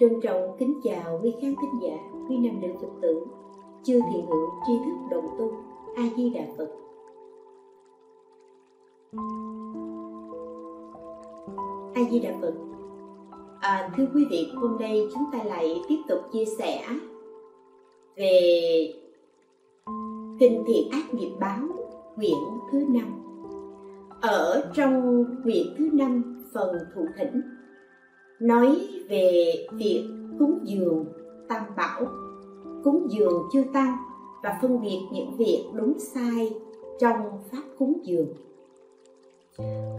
Trân trọng kính chào quý khán thính giả, quý nam nữ Phật tử, chưa thiện hữu tri thức đồng tu, A Di Đà Phật. A Di Đà Phật. Thưa quý vị, hôm nay chúng ta lại tiếp tục chia sẻ về Kinh Thiện Ác Nghiệp Báo, quyển thứ 5. Ở trong quyển thứ 5, phần thủ thỉnh nói về việc cúng dường tam bảo, cúng dường chư tăng và phân biệt những việc đúng sai trong pháp cúng dường.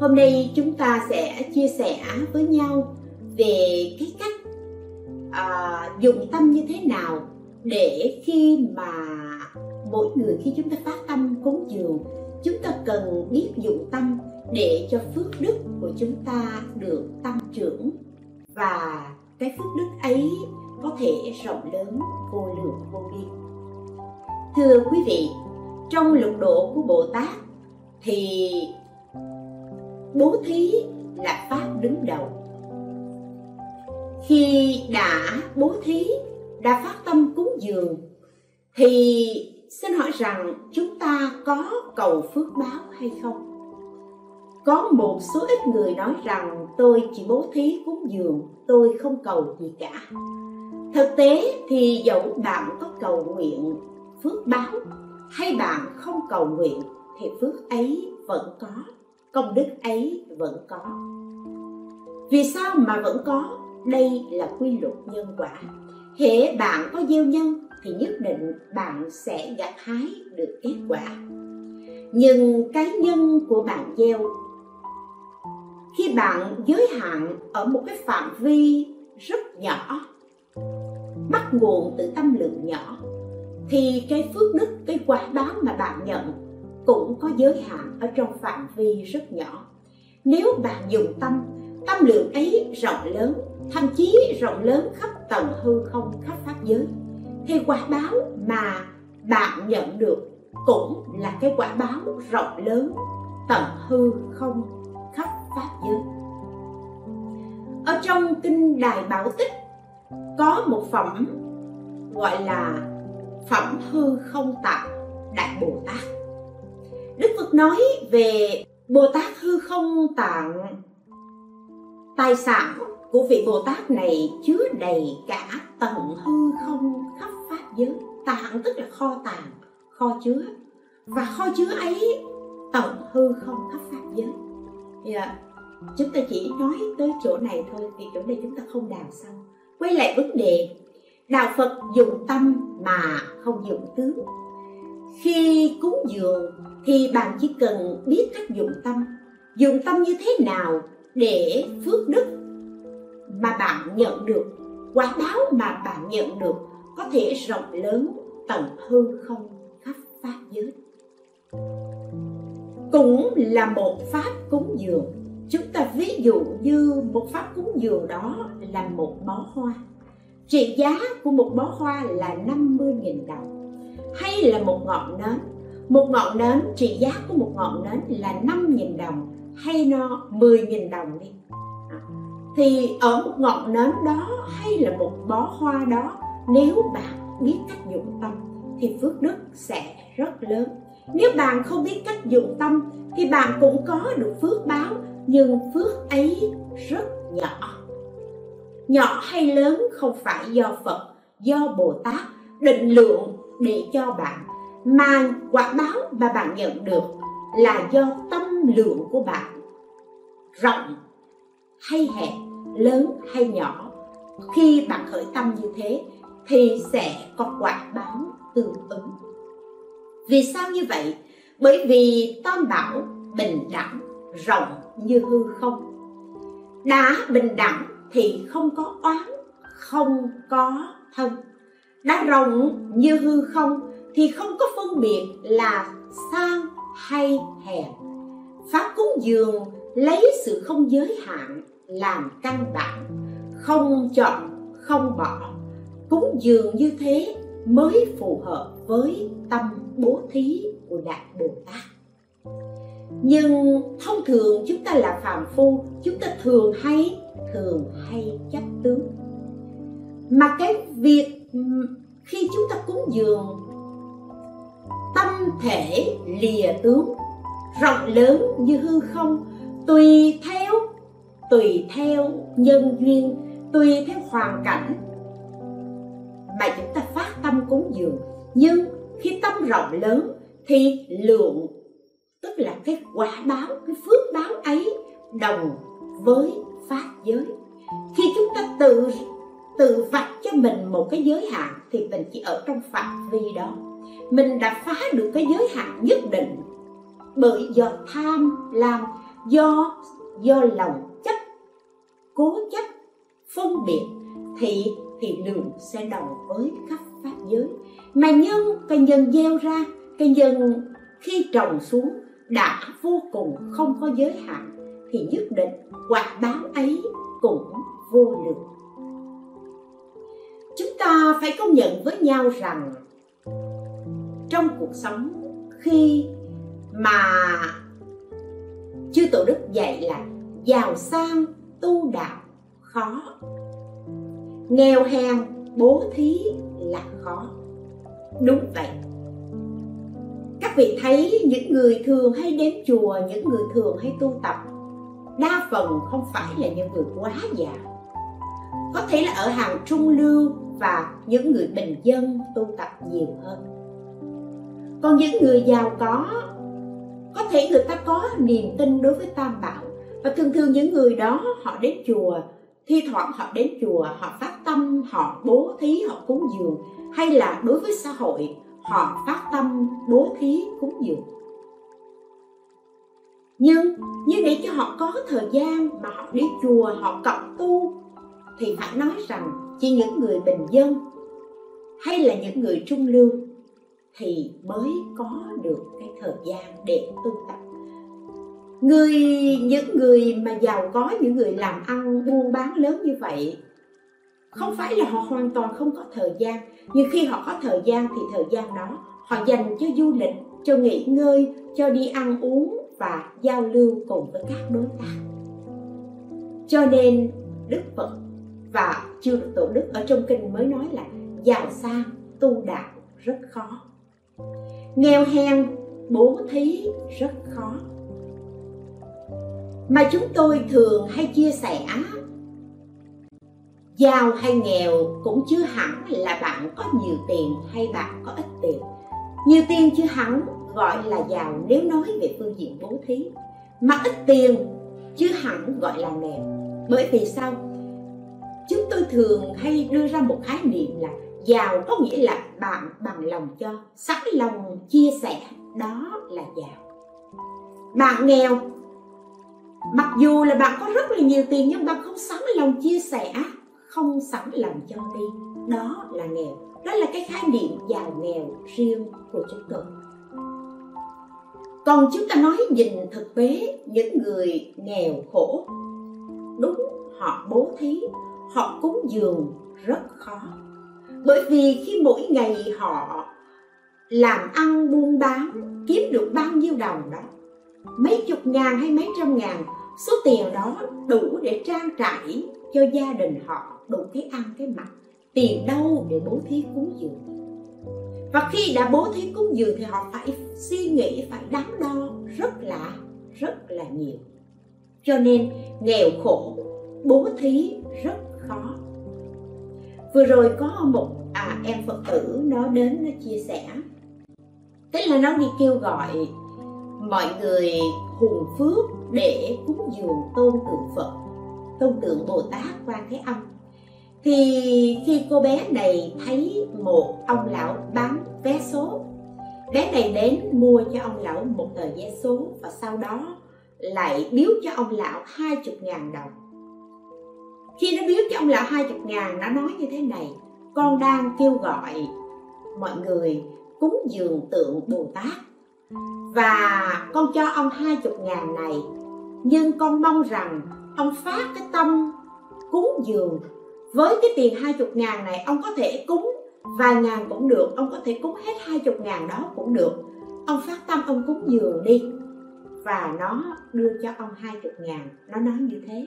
Hôm nay chúng ta sẽ chia sẻ với nhau về cái cách dùng tâm như thế nào để khi mà mỗi người khi chúng ta phát tâm cúng dường, chúng ta cần biết dụng tâm để cho phước đức của chúng ta được tăng trưởng, và cái phước đức ấy có thể rộng lớn, vô lượng vô biên. Thưa quý vị, trong lục độ của Bồ Tát thì bố thí là pháp đứng đầu. Khi đã bố thí, đã phát tâm cúng dường thì xin hỏi rằng chúng ta có cầu phước báo hay không? Có một số ít người nói rằng tôi chỉ bố thí cúng dường, tôi không cầu gì cả. Thực tế thì dẫu bạn có cầu nguyện phước báo hay bạn không cầu nguyện thì phước ấy vẫn có, công đức ấy vẫn có. Vì sao mà vẫn có? Đây là quy luật nhân quả. Hễ bạn có gieo nhân thì nhất định bạn sẽ gặt hái được kết quả. Nhưng cái nhân của bạn gieo, khi bạn giới hạn ở một cái phạm vi rất nhỏ, bắt nguồn từ tâm lượng nhỏ, thì cái phước đức, cái quả báo mà bạn nhận cũng có giới hạn ở trong phạm vi rất nhỏ. Nếu bạn dùng tâm, tâm lượng ấy rộng lớn, thậm chí rộng lớn khắp tầng hư không, khắp pháp giới, thì quả báo mà bạn nhận được cũng là cái quả báo rộng lớn, tận hư không, khắp pháp giới. Ở trong Kinh Đại Bảo Tích có một phẩm gọi là Phẩm Hư Không Tạng Đại Bồ Tát. Đức Phật nói về Bồ Tát Hư Không Tạng. Tài sản của vị Bồ Tát này chứa đầy cả tận hư không, khắp pháp giới. Tạng tức là kho tàng, kho chứa, và kho chứa ấy tận hư không, khắp pháp giới. Chúng ta chỉ nói tới chỗ này thôi, vì chỗ này chúng ta không đào sâu. Quay lại vấn đề đạo Phật dùng tâm mà không dùng tướng. Khi cúng dường thì bạn chỉ cần biết cách dùng tâm như thế nào để phước đức mà bạn nhận được, quả báo mà bạn nhận được có thể rộng lớn, tận hư không, khắp pháp giới. Cũng là một pháp cúng dường. Chúng ta ví dụ như một pháp cúng dường đó là một bó hoa. Trị giá của một bó hoa là 50.000 đồng. Hay là một ngọn nến. Một ngọn nến, trị giá của một ngọn nến là 5.000 đồng. Hay nó 10.000 đồng đi. Thì ở một ngọn nến đó hay là một bó hoa đó, nếu bạn biết cách dụng tâm thì phước đức sẽ rất lớn. Nếu bạn không biết cách dụng tâm thì bạn cũng có được phước báo, nhưng phước ấy rất nhỏ. Nhỏ hay lớn không phải do Phật, do Bồ Tát định lượng để cho bạn, mà quả báo mà bạn nhận được là do tâm lượng của bạn, rộng hay hẹp, lớn hay nhỏ. Khi bạn khởi tâm như thế thì sẽ có quả báo tương ứng. Vì sao như vậy? Bởi vì tam bảo bình đẳng, rộng như hư không. Đã bình đẳng thì không có oán, không có thân. Đã rộng như hư không thì không có phân biệt là sang hay hẹp. Pháp cúng dường lấy sự không giới hạn làm căn bản, không chọn, không bỏ. Cúng dường như thế mới phù hợp với tâm bố thí của Đại Bồ Tát. Nhưng thông thường chúng ta là phàm phu, chúng ta thường hay chấp tướng. Mà cái việc khi chúng ta cúng dường tâm thể lìa tướng rộng lớn như hư không, tùy theo nhân duyên, tùy theo hoàn cảnh mà chúng ta phát tâm cúng dường. Nhưng khi tâm rộng lớn thì lượng, tức là cái quả báo, cái phước báo ấy đồng với pháp giới. Khi chúng ta tự vạch cho mình một cái giới hạn thì mình chỉ ở trong phạm vi đó. Mình đã phá được cái giới hạn nhất định, bởi do tham lam, do lòng chấp, cố chấp, phân biệt thì đường sẽ đồng với khắp pháp giới. Mà cái nhân gieo ra, cái nhân khi trồng xuống đã vô cùng không có giới hạn thì nhất định quả báo ấy cũng vô lượng. Chúng ta phải công nhận với nhau rằng trong cuộc sống, khi mà chư Tổ Đức dạy là giàu sang tu đạo khó, nghèo hèn bố thí là khó. Đúng vậy. Các vị thấy những người thường hay đến chùa, những người thường hay tu tập, đa phần không phải là những người quá già, có thể là ở hàng trung lưu và những người bình dân tu tập nhiều hơn. Còn những người giàu có thể người ta có niềm tin đối với Tam Bảo, và thường thường những người đó họ đến chùa, thi thoảng họ đến chùa, họ phát tâm, họ bố thí, họ cúng dường, hay là đối với xã hội họ phát tâm bố thí cúng dường. Nhưng để cho họ có thời gian mà họ đi chùa, họ cộng tu, thì phải nói rằng chỉ những người bình dân hay là những người trung lưu thì mới có được cái thời gian để tu tập. Những người mà giàu có, những người làm ăn buôn bán lớn như vậy, không phải là họ hoàn toàn không có thời gian, nhưng khi họ có thời gian thì thời gian đó họ dành cho du lịch, cho nghỉ ngơi, cho đi ăn uống và giao lưu cùng với các đối tác. Cho nên Đức Phật và chư Tổ Đức ở trong kinh mới nói là giàu sang tu đạo rất khó, nghèo hèn bố thí rất khó. Mà chúng tôi thường hay chia sẻ, giàu hay nghèo cũng chưa hẳn là bạn có nhiều tiền hay bạn có ít tiền. Nhiều tiền chưa hẳn gọi là giàu nếu nói về phương diện bố thí, mà ít tiền chưa hẳn gọi là nghèo. Bởi vì sao? Chúng tôi thường hay đưa ra một khái niệm là giàu có nghĩa là bạn bằng lòng cho, sẵn lòng chia sẻ, đó là giàu. Bạn nghèo, mặc dù là bạn có rất là nhiều tiền nhưng bạn không sẵn lòng chia sẻ, không sẵn lòng cho đi, đó là nghèo. Đó là cái khái niệm giàu nghèo riêng của chúng tôi. Còn chúng ta nói nhìn thực tế, những người nghèo khổ, đúng, họ bố thí, họ cúng dường rất khó. Bởi vì khi mỗi ngày họ làm ăn buôn bán, kiếm được bao nhiêu đồng đó, mấy chục ngàn hay mấy trăm ngàn, số tiền đó đủ để trang trải cho gia đình họ, đủ cái ăn cái mặc, tiền đâu để bố thí cúng dường. Và khi đã bố thí cúng dường thì họ phải suy nghĩ, phải đắn đo rất là nhiều. Cho nên nghèo khổ bố thí rất khó. Vừa rồi có một em Phật tử nó đến, nó chia sẻ, tức là nó đi kêu gọi mọi người hùng phước để cúng dường tôn tượng Phật, tôn tượng Bồ Tát, Quan Thế Âm. Thì khi cô bé này thấy một ông lão bán vé số, bé này đến mua cho ông lão một tờ vé số và sau đó lại biếu cho ông lão 20.000 đồng. Khi nó biếu cho ông lão 20.000, nó nói như thế này: con đang kêu gọi mọi người cúng dường tượng Bồ Tát và con cho ông 20.000 này, nhưng con mong rằng ông phát cái tâm cúng dường. Với cái tiền 20.000 này ông có thể cúng vài ngàn cũng được, ông có thể cúng hết 20.000 đó cũng được. Ông phát tâm ông cúng dường đi. Và nó đưa cho ông 20.000, nó nói như thế.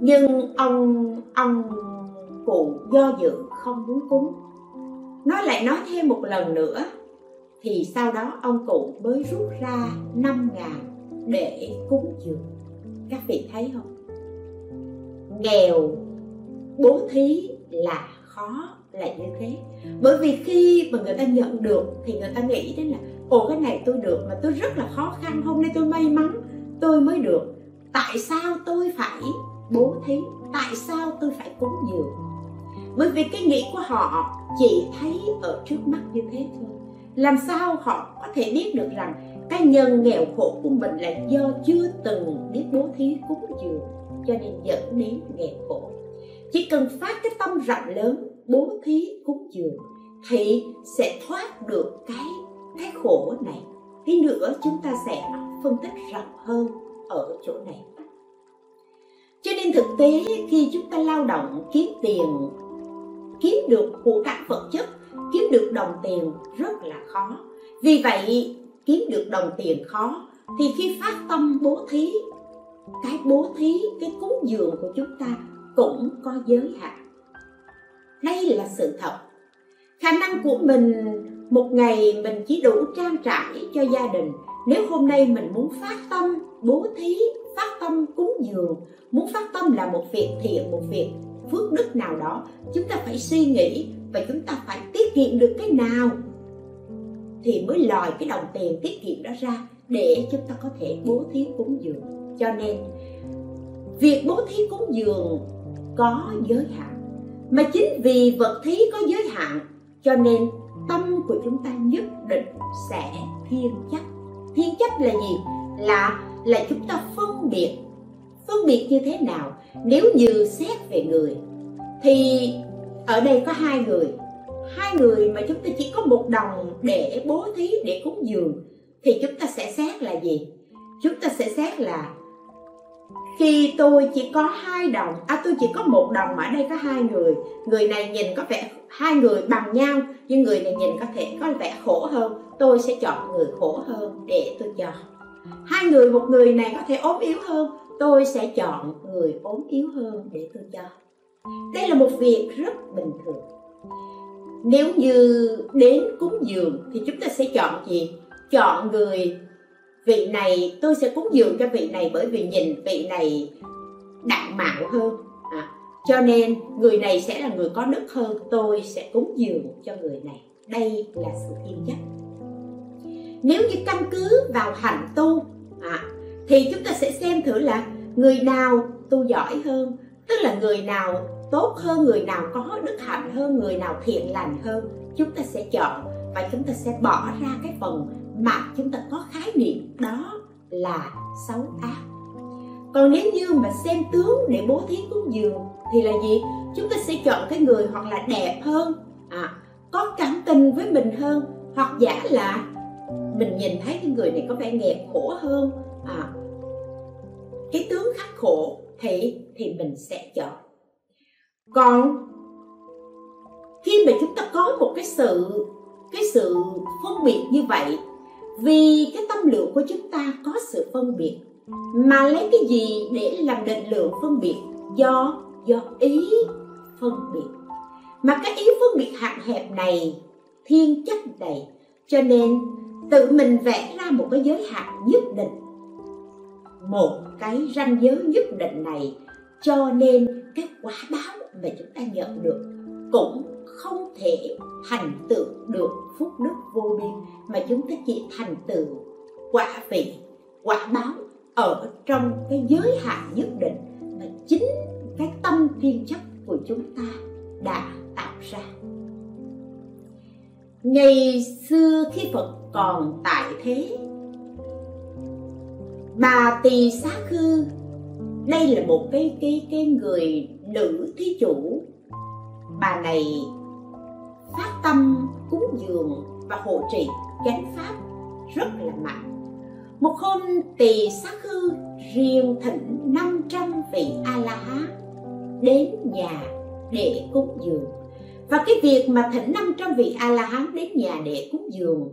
Nhưng ông cụ do dự không muốn cúng. Nó lại nói thêm một lần nữa, thì sau đó ông cụ mới rút ra 5.000 để cúng dường. Các vị thấy không? Nghèo bố thí là khó là như thế. Bởi vì khi mà người ta nhận được thì người ta nghĩ đến là ồ, cái này tôi được mà tôi rất là khó khăn, hôm nay tôi may mắn tôi mới được. Tại sao tôi phải bố thí? Tại sao tôi phải cúng dường? Bởi vì cái nghĩ của họ chỉ thấy ở trước mắt như thế thôi. Làm sao họ có thể biết được rằng cái nhân nghèo khổ của mình là do chưa từng biết bố thí cúng dường, cho nên dẫn đến nghèo khổ. Chỉ cần phát cái tâm rộng lớn bố thí cúng dường thì sẽ thoát được cái khổ này. Tí nữa chúng ta sẽ phân tích rộng hơn ở chỗ này. Cho nên thực tế khi chúng ta lao động kiếm tiền, kiếm được của các vật chất, kiếm được đồng tiền rất là khó. Vì vậy kiếm được đồng tiền khó thì khi phát tâm bố thí, cái bố thí, cái cúng dường của chúng ta cũng có giới hạn. Đây là sự thật. Khả năng của mình, một ngày mình chỉ đủ trang trải cho gia đình. Nếu hôm nay mình muốn phát tâm bố thí, phát tâm cúng dường, muốn phát tâm là một việc thiện, một việc phước đức nào đó, chúng ta phải suy nghĩ và chúng ta phải tiết kiệm được cái nào thì mới lòi cái đồng tiền tiết kiệm đó ra để chúng ta có thể bố thí cúng dường. Cho nên việc bố thí cúng dường có giới hạn, mà chính vì vật thí có giới hạn cho nên tâm của chúng ta nhất định sẽ thiên chấp. Thiên chấp là gì? Là chúng ta phân biệt. Phân biệt như thế nào? Nếu như xét về người thì ở đây có hai người mà chúng ta chỉ có một đồng để bố thí, để cúng dường, thì chúng ta sẽ xét là gì? Chúng ta sẽ xét là khi tôi chỉ có 2 đồng, tôi chỉ có 1 đồng mà ở đây có 2 người. Người này nhìn có vẻ 2 người bằng nhau, nhưng người này nhìn có vẻ khổ hơn, tôi sẽ chọn người khổ hơn để tôi cho. 2 người, một người này có thể ốm yếu hơn, tôi sẽ chọn người ốm yếu hơn để tôi cho. Đây là một việc rất bình thường. Nếu như đến cúng dường thì chúng ta sẽ chọn gì? Chọn người, vị này tôi sẽ cúng dường cho vị này bởi vì nhìn vị này đặng mạo hơn, cho nên người này sẽ là người có đức hơn, tôi sẽ cúng dường cho người này. Đây là sự thiên chấp. Nếu như căn cứ vào hạnh tu thì chúng ta sẽ xem thử là người nào tu giỏi hơn, tức là người nào tốt hơn, người nào có đức hạnh hơn, người nào thiện lành hơn, chúng ta sẽ chọn và chúng ta sẽ bỏ ra cái phần mà chúng ta có khái niệm đó là xấu ác. Còn nếu như mà xem tướng để bố thí cúng dường thì là gì? Chúng ta sẽ chọn cái người hoặc là đẹp hơn, có cảm tình với mình hơn, hoặc giả là mình nhìn thấy cái người này có vẻ nghèo khổ hơn, cái tướng khắc khổ thì mình sẽ chọn. Còn khi mà chúng ta có một cái sự phân biệt như vậy, vì cái tâm lượng của chúng ta có sự phân biệt, mà lấy cái gì để làm định lượng phân biệt? Do ý phân biệt. Mà cái ý phân biệt hạn hẹp này, thiên chấp này, cho nên tự mình vẽ ra một cái giới hạn nhất định, một cái ranh giới nhất định này, cho nên cái quả báo mà chúng ta nhận được cũng không thể thành tựu được phúc đức vô biên, mà chúng ta chỉ thành tựu quả vị, quả báo ở trong cái giới hạn nhất định mà chính cái tâm thiên chấp của chúng ta đã tạo ra. Ngày xưa khi Phật còn tại thế, Bà Tỳ Xá Khư, đây là một cái người nữ thí chủ. Bà này phát tâm cúng dường và hộ trì chánh pháp rất là mạnh. Một hôm Tỳ Xá Khư riêng thỉnh 500 vị A-la-hán đến nhà để cúng dường. Và cái việc mà thỉnh 500 vị A-la-hán đến nhà để cúng dường,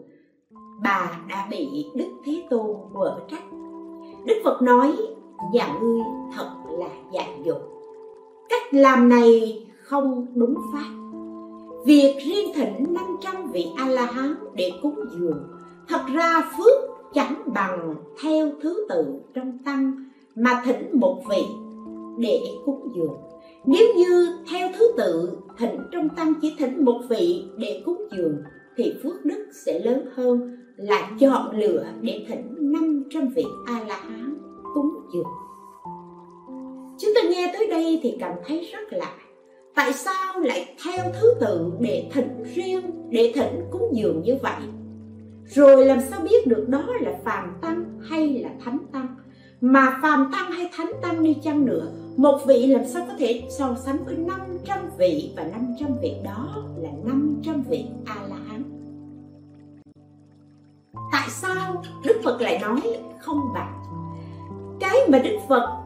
bà đã bị Đức Thế Tôn quở trách. Đức Phật nói: nhà ngươi thật là dại dột. Cách làm này không đúng pháp. Việc riêng thỉnh 500 vị A-la-hán để cúng dường, thật ra phước chẳng bằng theo thứ tự trong tăng mà thỉnh một vị để cúng dường. Nếu như theo thứ tự thỉnh trong tăng chỉ thỉnh một vị để cúng dường thì phước đức sẽ lớn hơn là chọn lựa để thỉnh 500 vị A-la-hán cúng dường. Chúng ta nghe tới đây thì cảm thấy rất lạ. Tại sao lại theo thứ tự để thỉnh riêng, để thỉnh cúng dường như vậy? Rồi làm sao biết được đó là phàm tăng hay là thánh tăng? Mà phàm tăng hay thánh tăng đi chăng nữa, một vị làm sao có thể so sánh với 500 vị, và 500 vị đó là 500 vị A-la-hán. Tại sao Đức Phật lại nói không bằng? Cái mà Đức Phật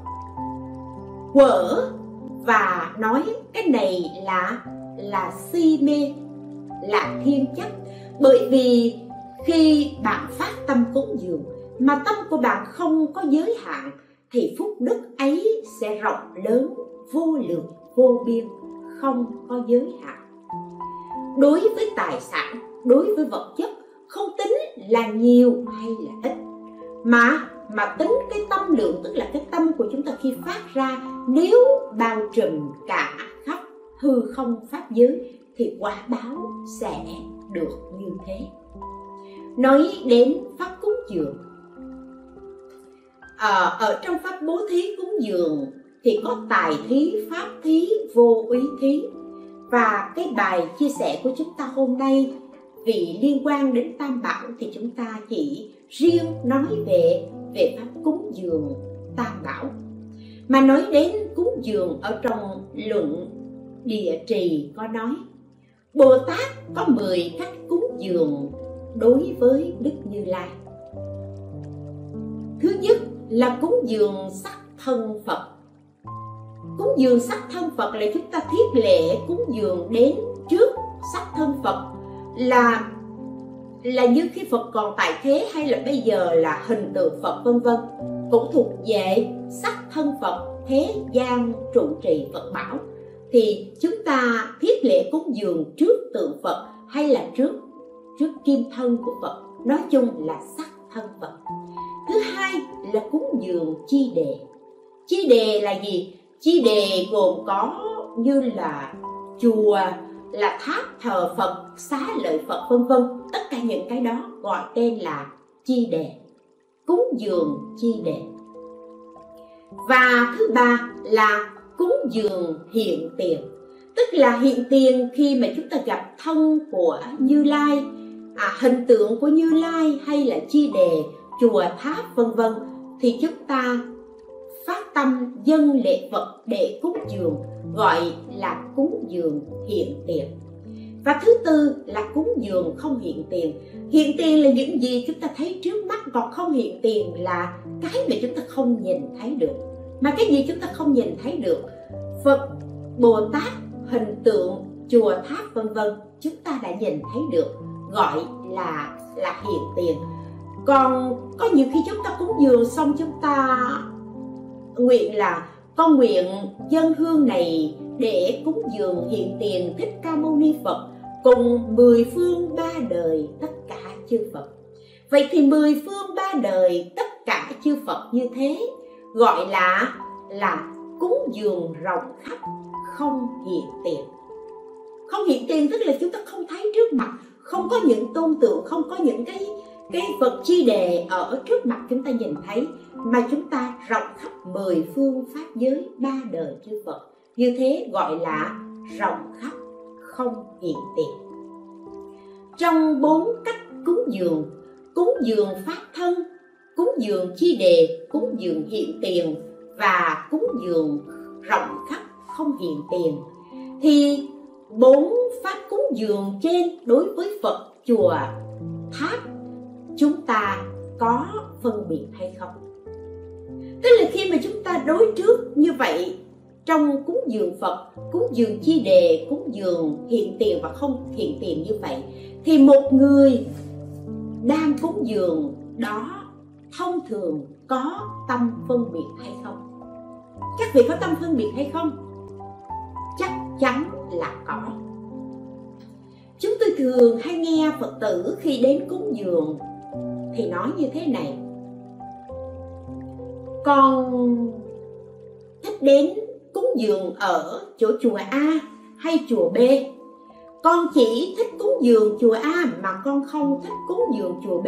quở và nói cái này là si mê, là thiên chấp. Bởi vì khi bạn phát tâm cúng dường mà tâm của bạn không có giới hạn thì phúc đức ấy sẽ rộng lớn, vô lượng, vô biên, không có giới hạn. Đối với tài sản, đối với vật chất, không tính là nhiều hay là ít, mà tính cái tâm lượng, tức là cái tâm của chúng ta khi phát ra, nếu bao trùm cả khắp hư không pháp giới thì quả báo sẽ được như thế. Nói đến pháp cúng dường, ở trong pháp bố thí cúng dường thì có tài thí, pháp thí, vô úy thí. Và cái bài chia sẻ của chúng ta hôm nay vì liên quan đến Tam Bảo thì chúng ta chỉ riêng nói về pháp cúng dường Tam Bảo. Mà nói đến cúng dường, ở trong Luận Địa Trì có nói Bồ Tát có 10 cách cúng dường đối với Đức Như Lai. Thứ nhất là cúng dường sắc thân Phật. Cúng dường sắc thân Phật là chúng ta thiết lễ cúng dường đến trước sắc thân Phật, là như khi Phật còn tại thế hay là bây giờ, là hình tượng Phật vân vân, cũng thuộc về sắc thân Phật, thế gian trụ trì Phật bảo, thì chúng ta thiết lễ cúng dường trước tượng Phật hay là trước kim thân của Phật, nói chung là sắc thân Phật. Thứ hai là cúng dường chi đề. Chi đề là gì? Chi đề gồm có như là chùa, là tháp thờ Phật, xá lợi Phật vân vân, tất cả những cái đó gọi tên là chi đề, cúng dường chi đề. Và thứ ba là cúng dường hiện tiền, tức là hiện tiền khi mà chúng ta gặp thân của Như Lai, hình tượng của Như Lai hay là chi đề, chùa, tháp vân vân, thì chúng ta phát tâm dâng lễ vật để cúng dường, gọi là cúng dường hiện tiền. Và thứ tư là cúng dường không hiện tiền. Hiện tiền là những gì chúng ta thấy trước mắt, còn không hiện tiền là cái mà chúng ta không nhìn thấy được. Mà cái gì chúng ta không nhìn thấy được, Phật, Bồ Tát, hình tượng, chùa, tháp vân vân, chúng ta đã nhìn thấy được, gọi là hiện tiền. Còn có nhiều khi chúng ta cúng dường xong chúng ta nguyện là con nguyện dân hương này để cúng dường hiện tiền Thích Ca Mâu Ni Phật cùng 10 phương ba đời tất cả chư Phật. Vậy thì 10 phương ba đời tất cả chư Phật như thế gọi là cúng dường rộng khắp, không hiện tiền. Không hiện tiền tức là chúng ta không thấy trước mặt, không có những tôn tượng, không có những cái vật chi đề ở trước mặt chúng ta nhìn thấy, mà chúng ta rộng khắp 10 phương pháp giới ba đời chư Phật, như thế gọi là rộng khắp không hiện tiền. Trong 4 cách cúng dường pháp thân, cúng dường chi đề, cúng dường hiện tiền và cúng dường rộng khắp không hiện tiền, thì 4 pháp cúng dường trên đối với Phật, chùa, tháp chúng ta có phân biệt hay không? Tức là khi mà chúng ta đối trước như vậy, trong cúng dường Phật, cúng dường chi đề, cúng dường hiện tiền và không hiện tiền như vậy, thì một người đang cúng dường đó thông thường có tâm phân biệt hay không? Các vị có tâm phân biệt hay không? Chắc chắn là có. Chúng tôi thường hay nghe Phật tử khi đến cúng dường thì nói như thế này: con thích đến cúng dường ở chỗ chùa A hay chùa B? Con chỉ thích cúng dường chùa A mà con không thích cúng dường chùa B.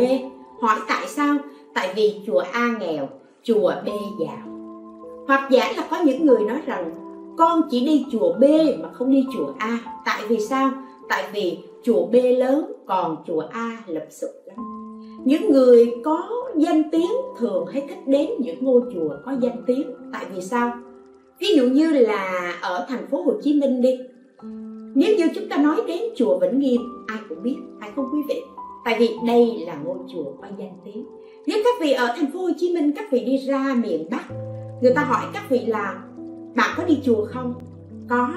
Hỏi tại sao? Tại vì chùa A nghèo, chùa B giàu. Hoặc giả là có những người nói rằng con chỉ đi chùa B mà không đi chùa A. Tại vì sao? Tại vì chùa B lớn còn chùa A lụp xụp lắm. Những người có danh tiếng thường hay thích đến những ngôi chùa có danh tiếng. Tại vì sao? Ví dụ như là ở thành phố Hồ Chí Minh đi. Nếu như chúng ta nói đến chùa Vĩnh Nghiêm, ai cũng biết, ai không quý vị? Tại vì đây là ngôi chùa có danh tiếng. Nếu các vị ở thành phố Hồ Chí Minh, các vị đi ra miền Bắc, người ta hỏi các vị là: bạn có đi chùa không? Có.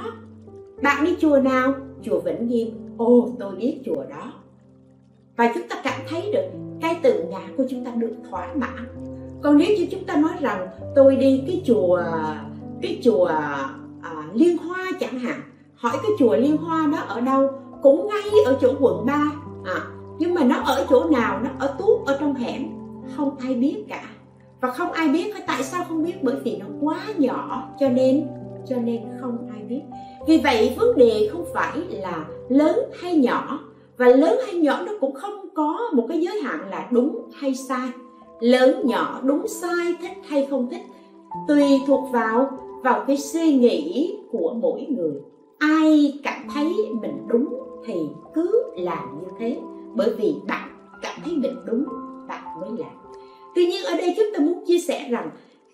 Bạn đi chùa nào? Chùa Vĩnh Nghiêm. Ồ, tôi biết chùa đó. Và chúng ta cảm thấy được cái tự ngã của chúng ta được thỏa mãn. Còn nếu như chúng ta nói rằng tôi đi cái chùa Liên Hoa chẳng hạn. Hỏi cái chùa Liên Hoa nó ở đâu? Cũng ngay ở chỗ quận 3 nhưng mà nó ở chỗ nào? Nó ở tuốt ở trong hẻm, không ai biết cả. Và không ai biết. Tại sao không biết? Bởi vì nó quá nhỏ cho nên không ai biết. Vì vậy vấn đề không phải là lớn hay nhỏ, và lớn hay nhỏ nó cũng không có một cái giới hạn là đúng hay sai, lớn nhỏ, đúng sai, thích hay không thích, tùy thuộc vào cái suy nghĩ của mỗi người. Ai cảm thấy mình đúng thì cứ làm như thế, bởi vì bạn cảm thấy mình đúng bạn mới làm. Tuy nhiên ở đây chúng ta muốn chia sẻ rằng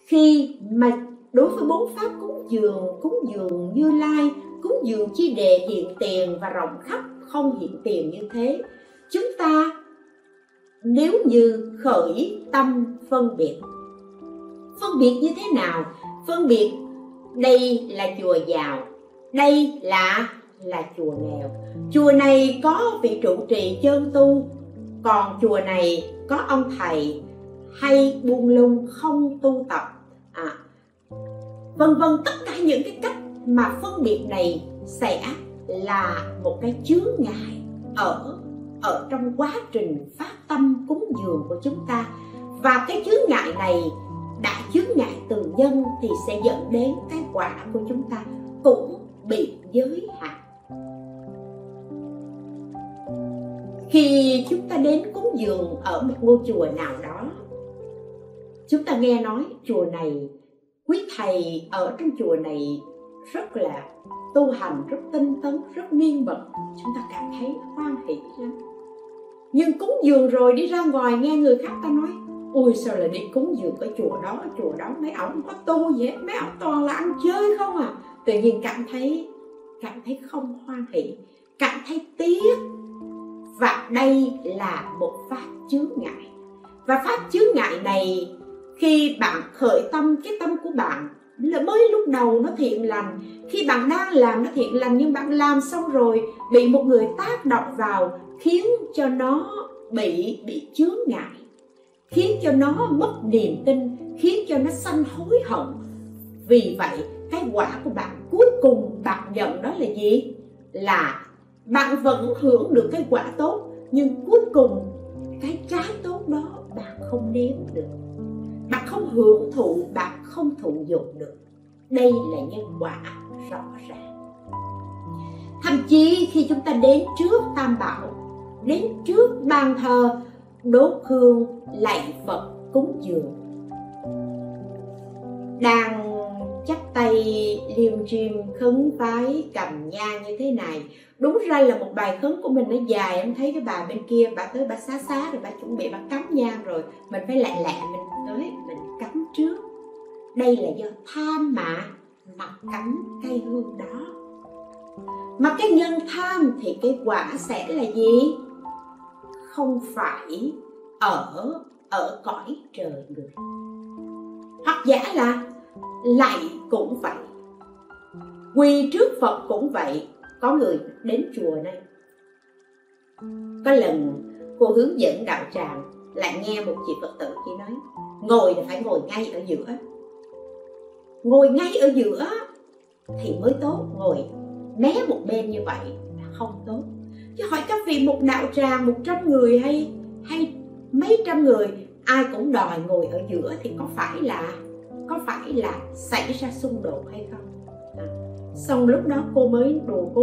khi mà đối với bốn pháp cúng dường Như Lai, cúng dường Chi Đề hiện tiền và rộng khắp không hiện tiền như thế, chúng ta nếu như khởi tâm phân biệt. Phân biệt như thế nào? Phân biệt đây là chùa giàu, đây là chùa nghèo. Chùa này có vị trụ trì chơn tu, còn chùa này có ông thầy hay buông lung không tu tập, vân vân. Tất cả những cái cách mà phân biệt này sẽ là một cái chướng ngại ở trong quá trình phát tâm cúng dường của chúng ta. Và cái chướng ngại này đã chướng ngại từ nhân thì sẽ dẫn đến cái quả của chúng ta cũng bị giới hạn. Khi chúng ta đến cúng dường ở một ngôi chùa nào đó, chúng ta nghe nói chùa này, quý thầy ở trong chùa này rất là tu hành, rất tinh tấn, rất miên mật, chúng ta cảm thấy hoan hỷ lắm. Nhưng cúng dường rồi đi ra ngoài nghe người khác ta nói: ôi sao lại đi cúng dường ở chùa đó, mấy ổng có tu gì hết, mấy ổng toàn là ăn chơi không à. Tự nhiên cảm thấy không hoan hỷ, cảm thấy tiếc. Và đây là một pháp chướng ngại. Và pháp chướng ngại này, khi bạn khởi tâm, cái tâm của bạn mới lúc đầu nó thiện lành, khi bạn đang làm nó thiện lành, nhưng bạn làm xong rồi bị một người tác động vào, khiến cho nó bị chướng ngại, khiến cho nó mất niềm tin, khiến cho nó sanh hối hận. Vì vậy cái quả của bạn cuối cùng bạn nhận đó là gì? Là bạn vẫn hưởng được cái quả tốt, nhưng cuối cùng cái trái tốt đó bạn không nếm được, bạn không hưởng thụ, bạn không thụ dụng được. Đây là nhân quả rõ ràng. Thậm chí khi chúng ta đến trước Tam Bảo, đến trước bàn thờ, đốt hương lạy Phật cúng dường, đang chắp tay liêm diêm khấn vái cầm nhang như thế này. Đúng ra là một bài khấn của mình nó dài, em thấy cái bà bên kia, bà tới bà xá rồi, bà chuẩn bị bà cắm nhang rồi, mình phải lẹ lẹ mình tới mình cắm trước. Đây là do tham mà cắm cây hương đó. Mà cái nhân tham thì cái quả sẽ là gì? Không phải ở cõi trời người. Hoặc giả là lạy cũng vậy, quỳ trước Phật cũng vậy. Có người đến chùa này, có lần cô hướng dẫn đạo tràng lại nghe một chị Phật tử kia nói: ngồi là phải ngồi ngay ở giữa, ngồi ngay ở giữa thì mới tốt, ngồi né một bên như vậy là không tốt. Chứ hỏi các vị, một đạo tràng 100 người hay mấy trăm người, ai cũng đòi ngồi ở giữa thì có phải là xảy ra xung đột hay không? Xong lúc đó cô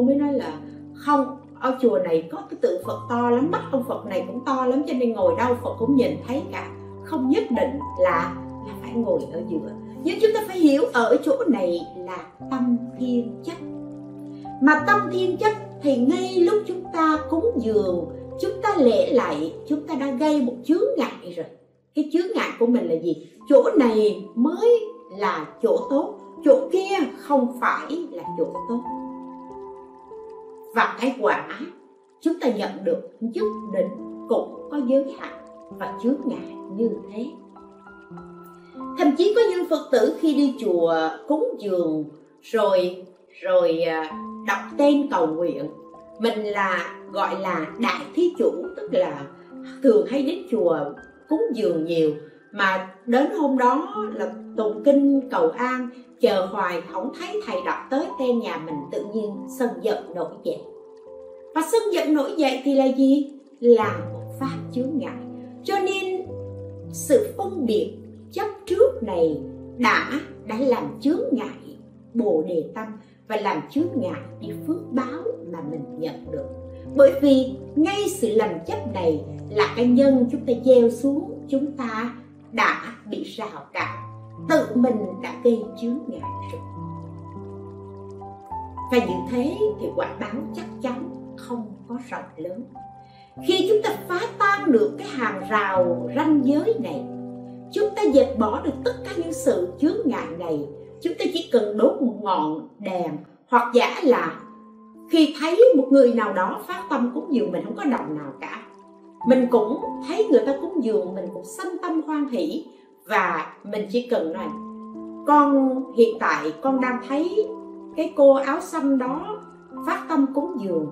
mới nói là không, ở chùa này có cái tượng Phật to lắm, mắt ông Phật này cũng to lắm, cho nên ngồi đâu Phật cũng nhìn thấy cả, không nhất định là phải ngồi ở giữa. Nhưng chúng ta phải hiểu ở chỗ này là tâm thiên chất. Mà tâm thiên chất thì ngay lúc chúng ta cúng dường, chúng ta lễ lạy, chúng ta đã gây một chướng ngại rồi. Cái chướng ngại của mình là gì? Chỗ này mới là chỗ tốt, chỗ kia không phải là chỗ tốt. Và cái quả chúng ta nhận được nhất định cũng có giới hạn và chướng ngại như thế. Thậm chí có những Phật tử khi đi chùa cúng dường rồi đọc tên cầu nguyện, mình là gọi là đại thí chủ, tức là thường hay đến chùa cúng dường nhiều mà đến hôm đó là tụng kinh cầu an, chờ hoài không thấy thầy đọc tới tên nhà mình, tự nhiên sân giận nổi dậy. Và sân giận nổi dậy thì là gì? Là một pháp chướng ngại. Cho nên sự phân biệt chấp trước này đã làm chướng ngại Bồ Đề tâm và làm chướng ngại đi phước báo mà mình nhận được. Bởi vì ngay sự lầm chấp này là cái nhân chúng ta gieo xuống, chúng ta đã bị rào cản, tự mình đã gây chướng ngại rồi. Và như thế thì quả báo chắc chắn không có rộng lớn. Khi chúng ta phá tan được cái hàng rào ranh giới này, chúng ta dẹp bỏ được tất cả những sự chướng ngại này, chúng ta chỉ cần đốt một ngọn đèn, hoặc giả là khi thấy một người nào đó phát tâm cúng dường, mình không có đồng nào cả, mình cũng thấy người ta cúng dường, mình cũng sanh tâm hoan hỷ, và mình chỉ cần nói con hiện tại con đang thấy cái cô áo xanh đó phát tâm cúng dường,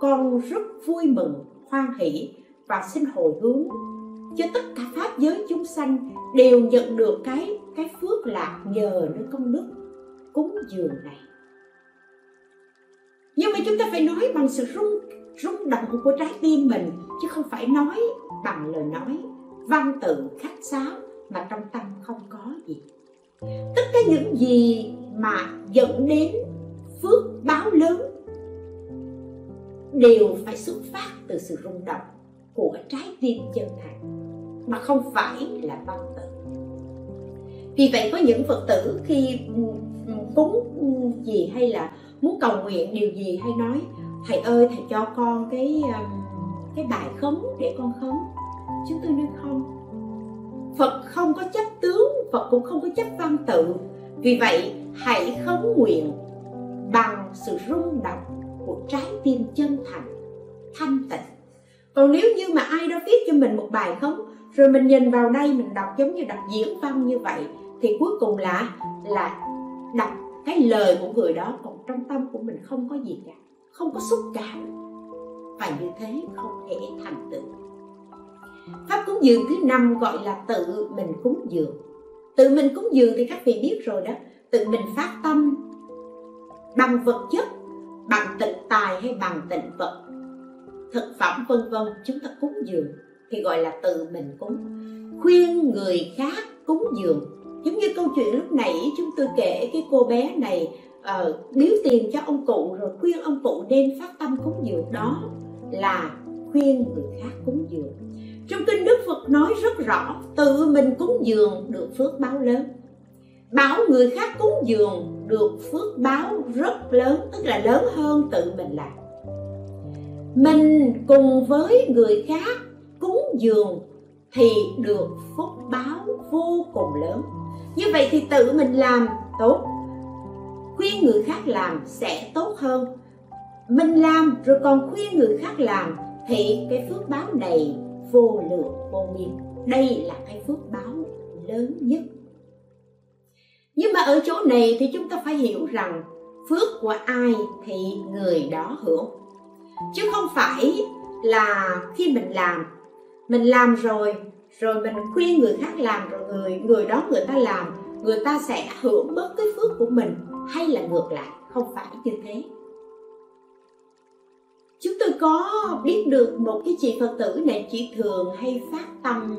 con rất vui mừng hoan hỷ và xin hồi hướng cho tất cả pháp giới chúng sanh đều nhận được cái phước lạc nhờ nơi công đức cúng dường này. Nhưng mà chúng ta phải nói bằng sự rung động của trái tim mình, chứ không phải nói bằng lời nói văn tự khách sáo mà trong tâm không có gì. Tất cả những gì mà dẫn đến phước báo lớn đều phải xuất phát từ sự rung động của trái tim chân thành, mà không phải là văn tự. Vì vậy có những Phật tử khi cúng gì hay là muốn cầu nguyện điều gì hay nói thầy ơi thầy cho con cái bài khấn để con khấn. Chúng tôi nói không, Phật không có chấp tướng, Phật cũng không có chấp văn tự. Vì vậy hãy khấn nguyện bằng sự rung động của trái tim chân thành, thanh tịnh. Còn nếu như mà ai đó viết cho mình một bài khấn rồi mình nhìn vào đây mình đọc giống như đọc diễn văn như vậy, thì cuối cùng là đọc cái lời của người đó, còn trong tâm của mình không có gì cả, không có xúc cảm, và như thế không thể thành tựu. Pháp cúng dường thứ 5 gọi là tự mình cúng dường. Tự mình cúng dường thì các vị biết rồi đó, tự mình phát tâm bằng vật chất, bằng tịnh tài hay bằng tịnh vật, thực phẩm vân vân, chúng ta cúng dường thì gọi là tự mình cúng. Khuyên người khác cúng dường, giống như câu chuyện lúc nãy chúng tôi kể, cái cô bé này biếu tiền cho ông cụ rồi khuyên ông cụ nên phát tâm cúng dường, đó là khuyên người khác cúng dường. Trong kinh Đức Phật nói rất rõ, tự mình cúng dường được phước báo lớn, bảo người khác cúng dường được phước báo rất lớn, tức là lớn hơn tự mình làm. Mình cùng với người khác cúng dường thì được phúc báo vô cùng lớn. Như vậy thì tự mình làm tốt, khuyên người khác làm sẽ tốt hơn. Mình làm rồi còn khuyên người khác làm thì cái phước báo này vô lượng vô biên. Đây là cái phước báo lớn nhất. Nhưng mà ở chỗ này thì chúng ta phải hiểu rằng phước của ai thì người đó hưởng, chứ không phải là khi mình làm rồi mình khuyên người khác làm rồi người đó người ta làm, người ta sẽ hưởng bớt cái phước của mình, hay là ngược lại, không phải như thế. Chúng tôi có biết được một cái chị Phật tử này, chị thường hay phát tâm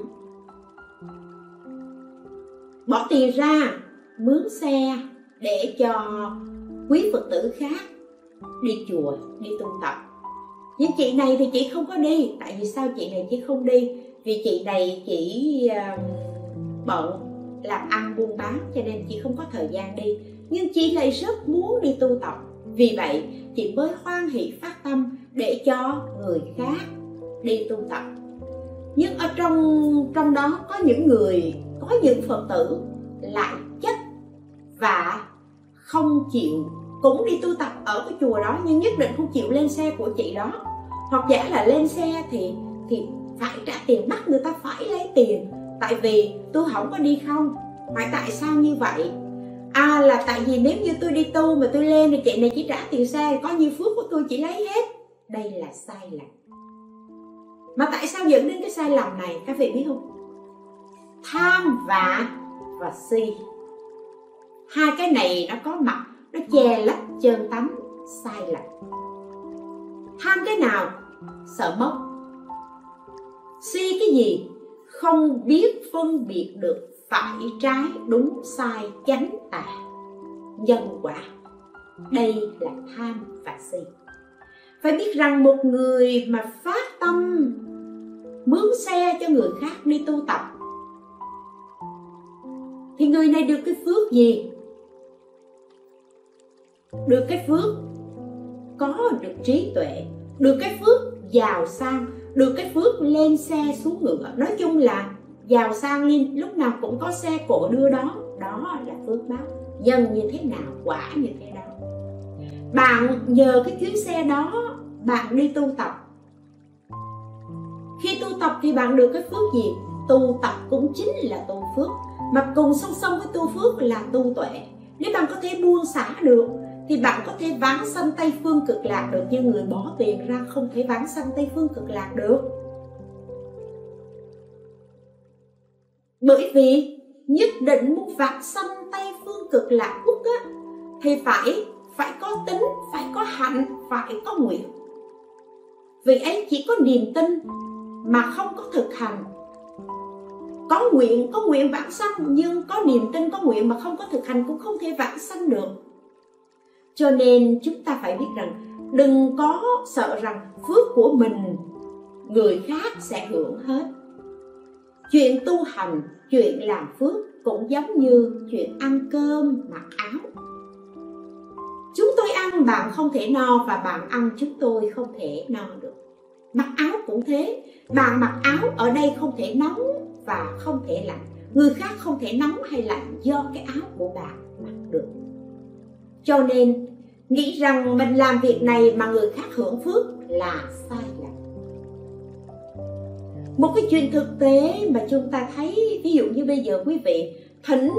bỏ tiền ra mướn xe để cho quý Phật tử khác đi chùa, đi tu tập. Nhưng chị này thì chị không có đi. Tại vì sao chị này chị không đi? Vì chị này chỉ bận làm ăn buôn bán, cho nên chị không có thời gian đi. Nhưng chị lại rất muốn đi tu tập. Vì vậy chị mới hoan hỷ phát tâm để cho người khác đi tu tập. Nhưng ở trong đó có những người, có những Phật tử lại chất và không chịu, cũng đi tu tập ở cái chùa đó nhưng nhất định không chịu lên xe của chị đó. Hoặc giả là lên xe thì phải trả tiền, bắt người ta phải lấy tiền. Tại vì tôi không có đi không? Mà tại sao như vậy? À, là tại vì nếu như tôi đi tu mà tôi lên thì chị này chỉ trả tiền xe, có như phước của tôi chỉ lấy hết. Đây là sai lầm. Mà tại sao dẫn đến cái sai lầm này các vị biết không? Tham và si, hai cái này nó có mặt, nó che lấp chân tánh sai lầm. Tham cái nào? Sợ mất. Si cái gì? Không biết phân biệt được phải trái, đúng sai, chánh tà, nhân quả. Đây là tham và si. Phải biết rằng một người mà phát tâm mướn xe cho người khác đi tu tập thì người này được cái phước gì? Được cái phước có được trí tuệ, được cái phước giàu sang, được cái phước lên xe xuống ngựa. Nói chung là giàu sang, lên lúc nào cũng có xe cộ đưa đón. Đó là phước báo. Nhân như thế nào quả như thế đó. Bạn nhờ cái chuyến xe đó bạn đi tu tập. Khi tu tập thì bạn được cái phước gì? Tu tập cũng chính là tu phước, mà cùng song song với tu phước là tu tuệ. Nếu bạn có thể buông xả được thì bạn có thể vãng sanh Tây Phương Cực Lạc được. Nhưng người bỏ tiền ra không thể vãng sanh Tây Phương Cực Lạc được. Bởi vì nhất định muốn vãng sanh Tây Phương Cực Lạc quốc á, thì phải có tính, phải có hạnh, phải có nguyện. Vì ấy chỉ có niềm tin mà không có thực hành. Có nguyện vãng sanh, nhưng có niềm tin, có nguyện mà không có thực hành cũng không thể vãng sanh được. Cho nên chúng ta phải biết rằng đừng có sợ rằng phước của mình người khác sẽ hưởng hết. Chuyện tu hành, chuyện làm phước cũng giống như chuyện ăn cơm, mặc áo. Chúng tôi ăn bạn không thể no và bạn ăn chúng tôi không thể no được. Mặc áo cũng thế, bạn mặc áo ở đây không thể nóng và không thể lạnh. Người khác không thể nóng hay lạnh do cái áo của bạn mặc được. Cho nên nghĩ rằng mình làm việc này mà người khác hưởng phước là sai lầm. Một cái chuyện thực tế mà chúng ta thấy, ví dụ như bây giờ quý vị thỉnh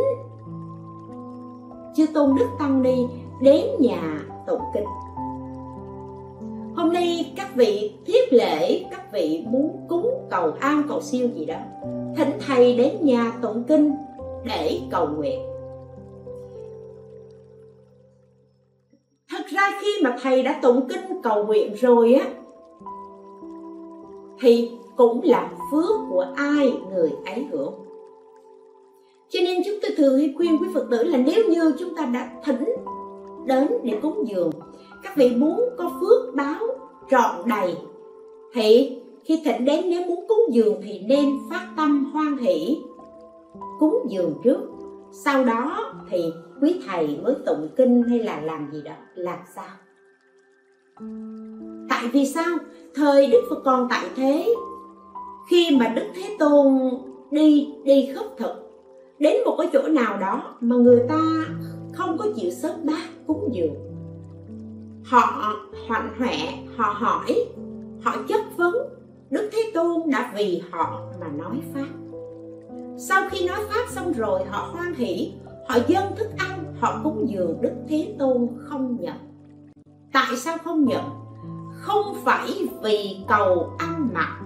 chư tôn đức tăng đi đến nhà tụng kinh. Hôm nay các vị thiết lễ, các vị muốn cúng cầu an cầu siêu gì đó, thỉnh thầy đến nhà tụng kinh để cầu nguyện. Thật ra khi mà thầy đã tụng kinh cầu nguyện rồi á, thì cũng là phước của ai người ấy hưởng. Cho nên chúng tôi thường hay khuyên quý Phật tử là nếu như chúng ta đã thỉnh đến để cúng dường, các vị muốn có phước báo trọn đầy, thì khi thỉnh đến nếu muốn cúng dường thì nên phát tâm hoan hỷ cúng dường trước. Sau đó thì quý thầy mới tụng kinh hay là làm gì đó. Làm sao? Tại vì sao? Thời Đức Phật còn tại thế, khi mà Đức Thế Tôn đi khất thực, đến một cái chỗ nào đó mà người ta không có chịu sớt bát cúng dường, họ hoạnh hoẹ, họ hỏi, họ chất vấn. Đức Thế Tôn đã vì họ mà nói pháp. Sau khi nói pháp xong rồi họ hoan hỷ, họ dâng thức ăn, họ cúng dường. Đức Thế Tôn không nhận. Tại sao không nhận? Không phải vì cầu ăn mặc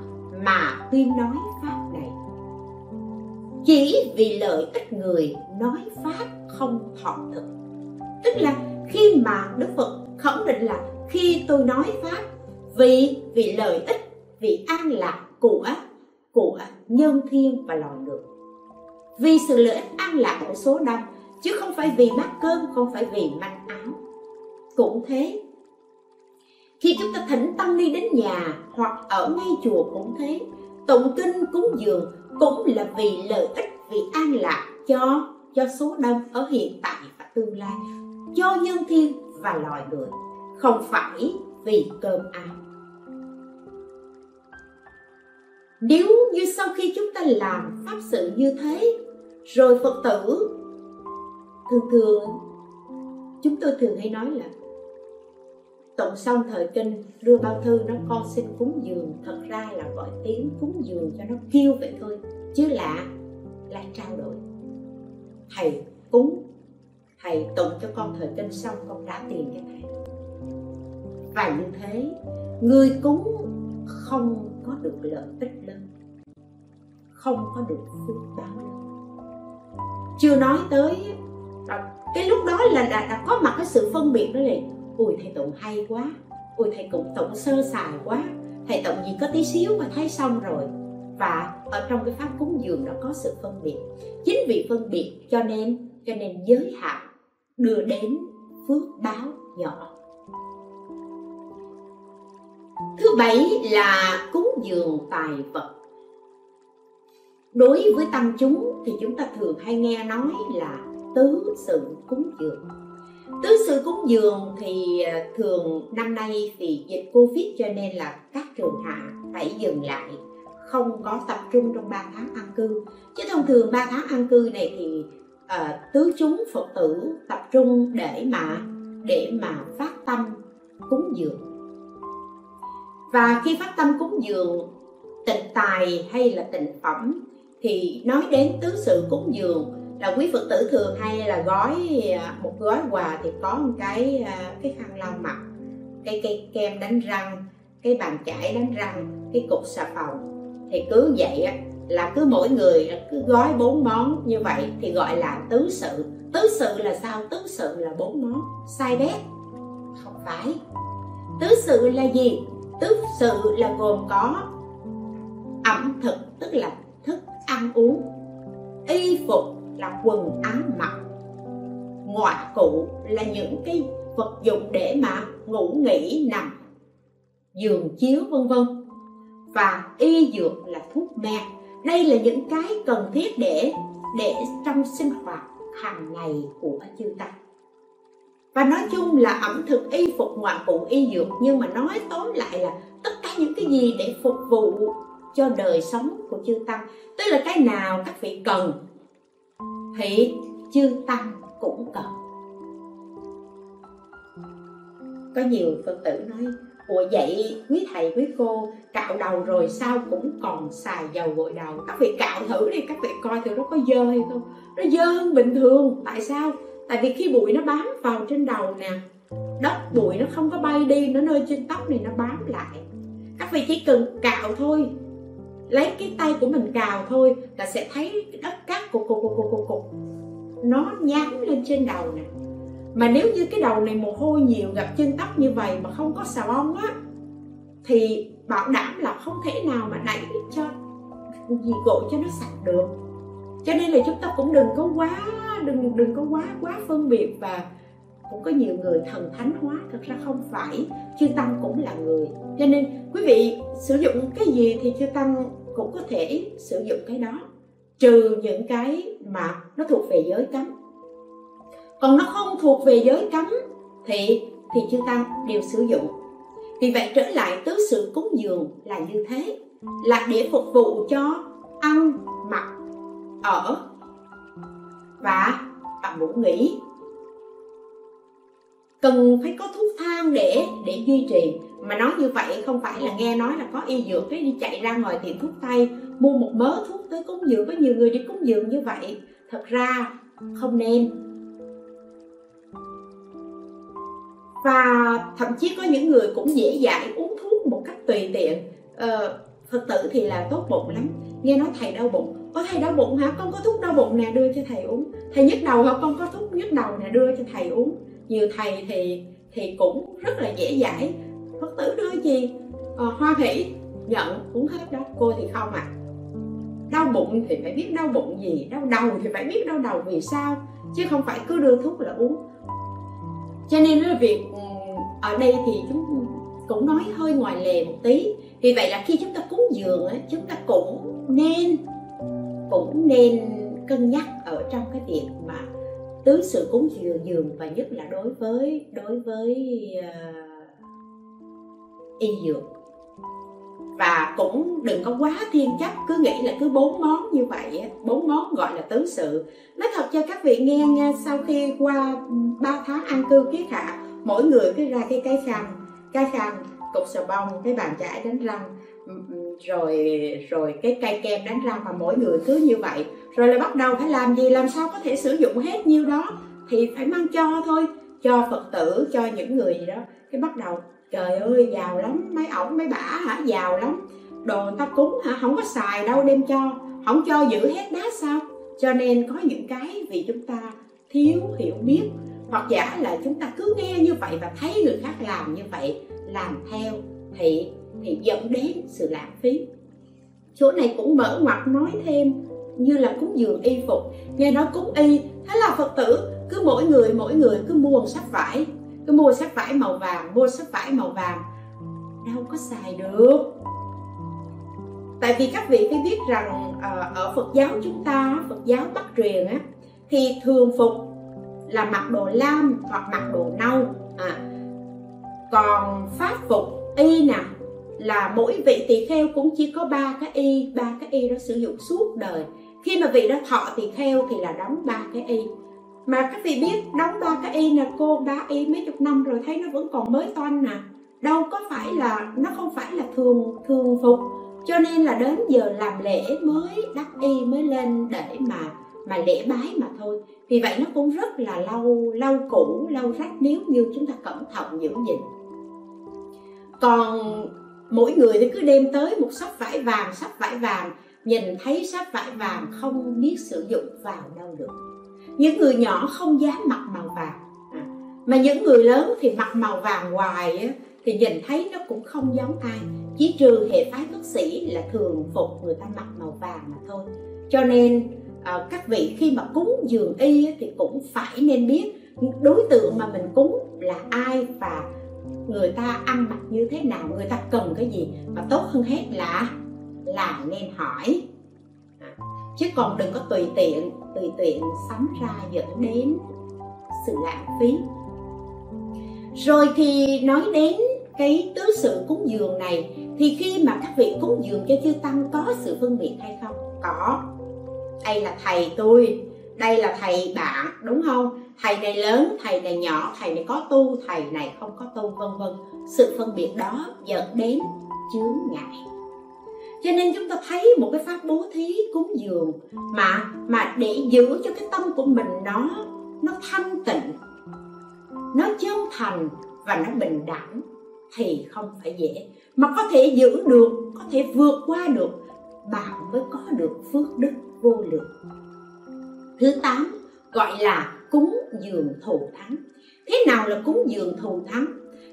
mà tuyên nói pháp này, chỉ vì lợi ích người nói pháp không thọ thực. Tức là khi mà Đức Phật khẳng định là khi tôi nói pháp vì lợi ích, vì an lạc của nhân thiên và loài người. Vì sự lợi ích an lạc của số đông, chứ không phải vì bát cơm, không phải vì manh áo. Cũng thế, khi chúng ta thỉnh tăng ni đến nhà hoặc ở ngay chùa cũng thế, tụng kinh cúng dường cũng là vì lợi ích, vì an lạc cho số đông ở hiện tại và tương lai, cho nhân thiên và loài người, không phải vì cơm áo. Nếu như sau khi chúng ta làm pháp sự như thế rồi, Phật tử thường chúng tôi thường hay nói là tụng xong thời kinh, đưa bao thư nó con xin cúng dường. Thật ra là gọi tiếng cúng dường cho nó kêu vậy thôi, chứ là trao đổi. Thầy cúng, thầy tụng cho con thời kinh xong, con trả tiền cho thầy. Và như thế, người cúng không có được lợi ích lớn, không có được phước báo lớn. Chưa nói tới cái lúc đó là đã có mặt cái sự phân biệt đó liền. Ôi thầy tụng hay quá, ôi thầy cũng tụng sơ sài quá, thầy tụng gì có tí xíu mà thấy xong rồi. Và ở trong cái pháp cúng dường đó có sự phân biệt. Chính vì phân biệt cho nên giới hạn đưa đến phước báo nhỏ. Thứ bảy là cúng dường tài vật. Đối với tăng chúng thì chúng ta thường hay nghe nói là tứ sự cúng dường. Tứ sự cúng dường thì thường năm nay vì dịch Covid cho nên là các trường hạ phải dừng lại, không có tập trung trong 3 tháng an cư. Chứ thông thường 3 tháng an cư này thì tứ chúng Phật tử tập trung để mà phát tâm cúng dường. Và khi phát tâm cúng dường tịnh tài hay là tịnh phẩm thì nói đến tứ sự cúng dường là quý Phật tử thường hay là gói một gói quà thì có một cái khăn lau mặt, cái kem đánh răng, cái bàn chải đánh răng, cái cục xà phòng. Thì cứ vậy là cứ mỗi người cứ gói 4 món như vậy thì gọi là tứ sự. Tứ sự là sao? Tứ sự là 4 món. Sai bét? Không phải. Tứ sự là gì? Tứ sự là gồm có ẩm thực, tức là thức ăn uống, y phục là quần áo mặc, ngoại cụ là những cái vật dụng để mà ngủ nghỉ, nằm, giường chiếu vân vân, và y dược là thuốc men. Đây là những cái cần thiết để trong sinh hoạt hàng ngày của chư tăng. Và nói chung là ẩm thực, y phục, ngoại cụ, y dược, nhưng mà nói tóm lại là tất cả những cái gì để phục vụ cho đời sống của chư tăng. Tức là cái nào các vị cần thì chư tăng cũng cần. Có nhiều Phật tử nói: ủa vậy quý thầy quý cô cạo đầu rồi sao cũng còn xài dầu gội đầu? Các vị cạo thử đi, các vị coi thử nó có dơ hay không. Nó dơ hơn bình thường. Tại sao? Tại vì khi bụi nó bám vào trên đầu nè, đất bụi nó không có bay đi, nó nơi trên tóc này nó bám lại. Các vị chỉ cần cạo thôi, lấy cái tay của mình cào thôi là sẽ thấy đất cát cục nó nhám lên trên đầu nè. Mà nếu như cái đầu này mồ hôi nhiều gặp trên tóc như vậy mà không có xà bông á thì bảo đảm là không thể nào mà đẩy cho gì gội cho nó sạch được. Cho nên là chúng ta cũng đừng có quá phân biệt. Và cũng có nhiều người thần thánh hóa, thật ra không phải, chư tăng cũng là người. Cho nên quý vị sử dụng cái gì thì chư tăng cũng có thể sử dụng cái đó, trừ những cái mà nó thuộc về giới cấm. Còn nó không thuộc về giới cấm thì chư tăng đều sử dụng. Vì vậy trở lại tứ sự cúng dường là như thế, là để phục vụ cho ăn, mặc, ở và ngủ nghỉ. Cần phải có thuốc thang để duy trì. Mà nói như vậy không phải là nghe nói là có y dược cái đi chạy ra ngoài tiệm thuốc tây mua một mớ thuốc tới cúng dường. Có nhiều người đi cúng dường như vậy, thật ra không nên. Và thậm chí có những người cũng dễ dãi uống thuốc một cách tùy tiện. Phật tử thì là tốt bụng lắm, nghe nói thầy đau bụng, có thầy đau bụng hả, con có thuốc đau bụng nè đưa cho thầy uống. Thầy nhức đầu hả, con có thuốc nhức đầu nè đưa cho thầy uống. Nhiều thầy thì cũng rất là dễ dãi, Phật tử đưa gì hoa hỷ nhận cũng hết đó. Cô thì không ạ. Đau bụng thì phải biết đau bụng gì, đau đầu thì phải biết đau đầu vì sao, chứ không phải cứ đưa thuốc là uống. Cho nên là việc ở đây thì chúng cũng nói hơi ngoài lề một tí. Vì vậy là khi chúng ta cúng dường, chúng ta cũng nên cân nhắc ở trong cái việc mà tứ sự cúng dường, và nhất là đối với y dược. Và cũng đừng có quá thiên chấp, cứ nghĩ là cứ 4 món như vậy, 4 món gọi là tứ sự. Nói thật cho các vị nghe nha, sau khi qua 3 tháng an cư kiết hạ, mỗi người cứ ra cái khăn, cục xà bông, cái bàn chải đánh răng, rồi cái cây kem đánh răng, mà mỗi người cứ như vậy. Rồi là bắt đầu phải làm gì, làm sao có thể sử dụng hết nhiêu đó thì phải mang cho thôi, cho Phật tử, cho những người gì đó. Cái bắt đầu trời ơi giàu lắm, mấy ổng mấy bả hả, giàu lắm, đồ người ta cúng hả, không có xài đâu đem cho, không cho giữ hết đá sao. Cho nên có những cái vì chúng ta thiếu hiểu biết, hoặc giả là chúng ta cứ nghe như vậy và thấy người khác làm như vậy, làm theo thì dẫn đến sự lãng phí. Chỗ này cũng mở ngoặt nói thêm, như là cúng dường y phục, nghe nói cúng y, thế là Phật tử cứ mỗi người cứ mua một sắp vải, cứ mua sắp vải màu vàng, đâu có xài được. Tại vì các vị phải biết rằng ở Phật giáo chúng ta, Phật giáo Bắc truyền á, thì thường phục là mặc đồ lam hoặc mặc đồ nâu còn pháp phục y nè, là mỗi vị tỳ kheo cũng chỉ có 3 cái y, 3 cái y đó sử dụng suốt đời. Khi mà vị đó thọ tỳ kheo thì là đóng 3 cái y. Mà các vị biết đóng 3 cái y là cô 3 y mấy chục năm rồi thấy nó vẫn còn mới toanh nè. Đâu có phải là, nó không phải là thường phục. Cho nên là đến giờ làm lễ mới đắp y, mới lên để mà lễ bái mà thôi. Vì vậy nó cũng rất là lâu cũ, lâu rách nếu như chúng ta cẩn thận giữ gìn. Còn mỗi người thì cứ đem tới một sắp vải vàng, nhìn thấy sắp vải vàng không biết sử dụng vào đâu được. Những người nhỏ không dám mặc màu vàng, mà những người lớn thì mặc màu vàng hoài thì nhìn thấy nó cũng không giống ai, chỉ trừ hệ phái cất sĩ là thường phục người ta mặc màu vàng mà thôi. Cho nên các vị khi mà cúng dường y thì cũng phải nên biết đối tượng mà mình cúng là ai, và người ta ăn mặc như thế nào, người ta cần cái gì, mà tốt hơn hết là nên hỏi, chứ còn đừng có tùy tiện sắm ra dẫn đến sự lãng phí. Rồi thì nói đến cái tứ sự cúng dường này, thì khi mà các vị cúng dường cho chư tăng có sự phân biệt hay không? Có. Đây là thầy tôi, đây là thầy bạn, đúng không? Thầy này lớn, thầy này nhỏ, thầy này có tu, thầy này không có tu, vân vân. Sự phân biệt đó dẫn đến chướng ngại. Cho nên chúng ta thấy một cái pháp bố thí cúng dường mà để giữ cho cái tâm của mình nó thanh tịnh, nó chân thành và nó bình đẳng thì không phải dễ, mà có thể giữ được, có thể vượt qua được, bạn mới có được phước đức vô lượng. Thứ 8 gọi là cúng dường thù thắng. Thế nào là cúng dường thù thắng?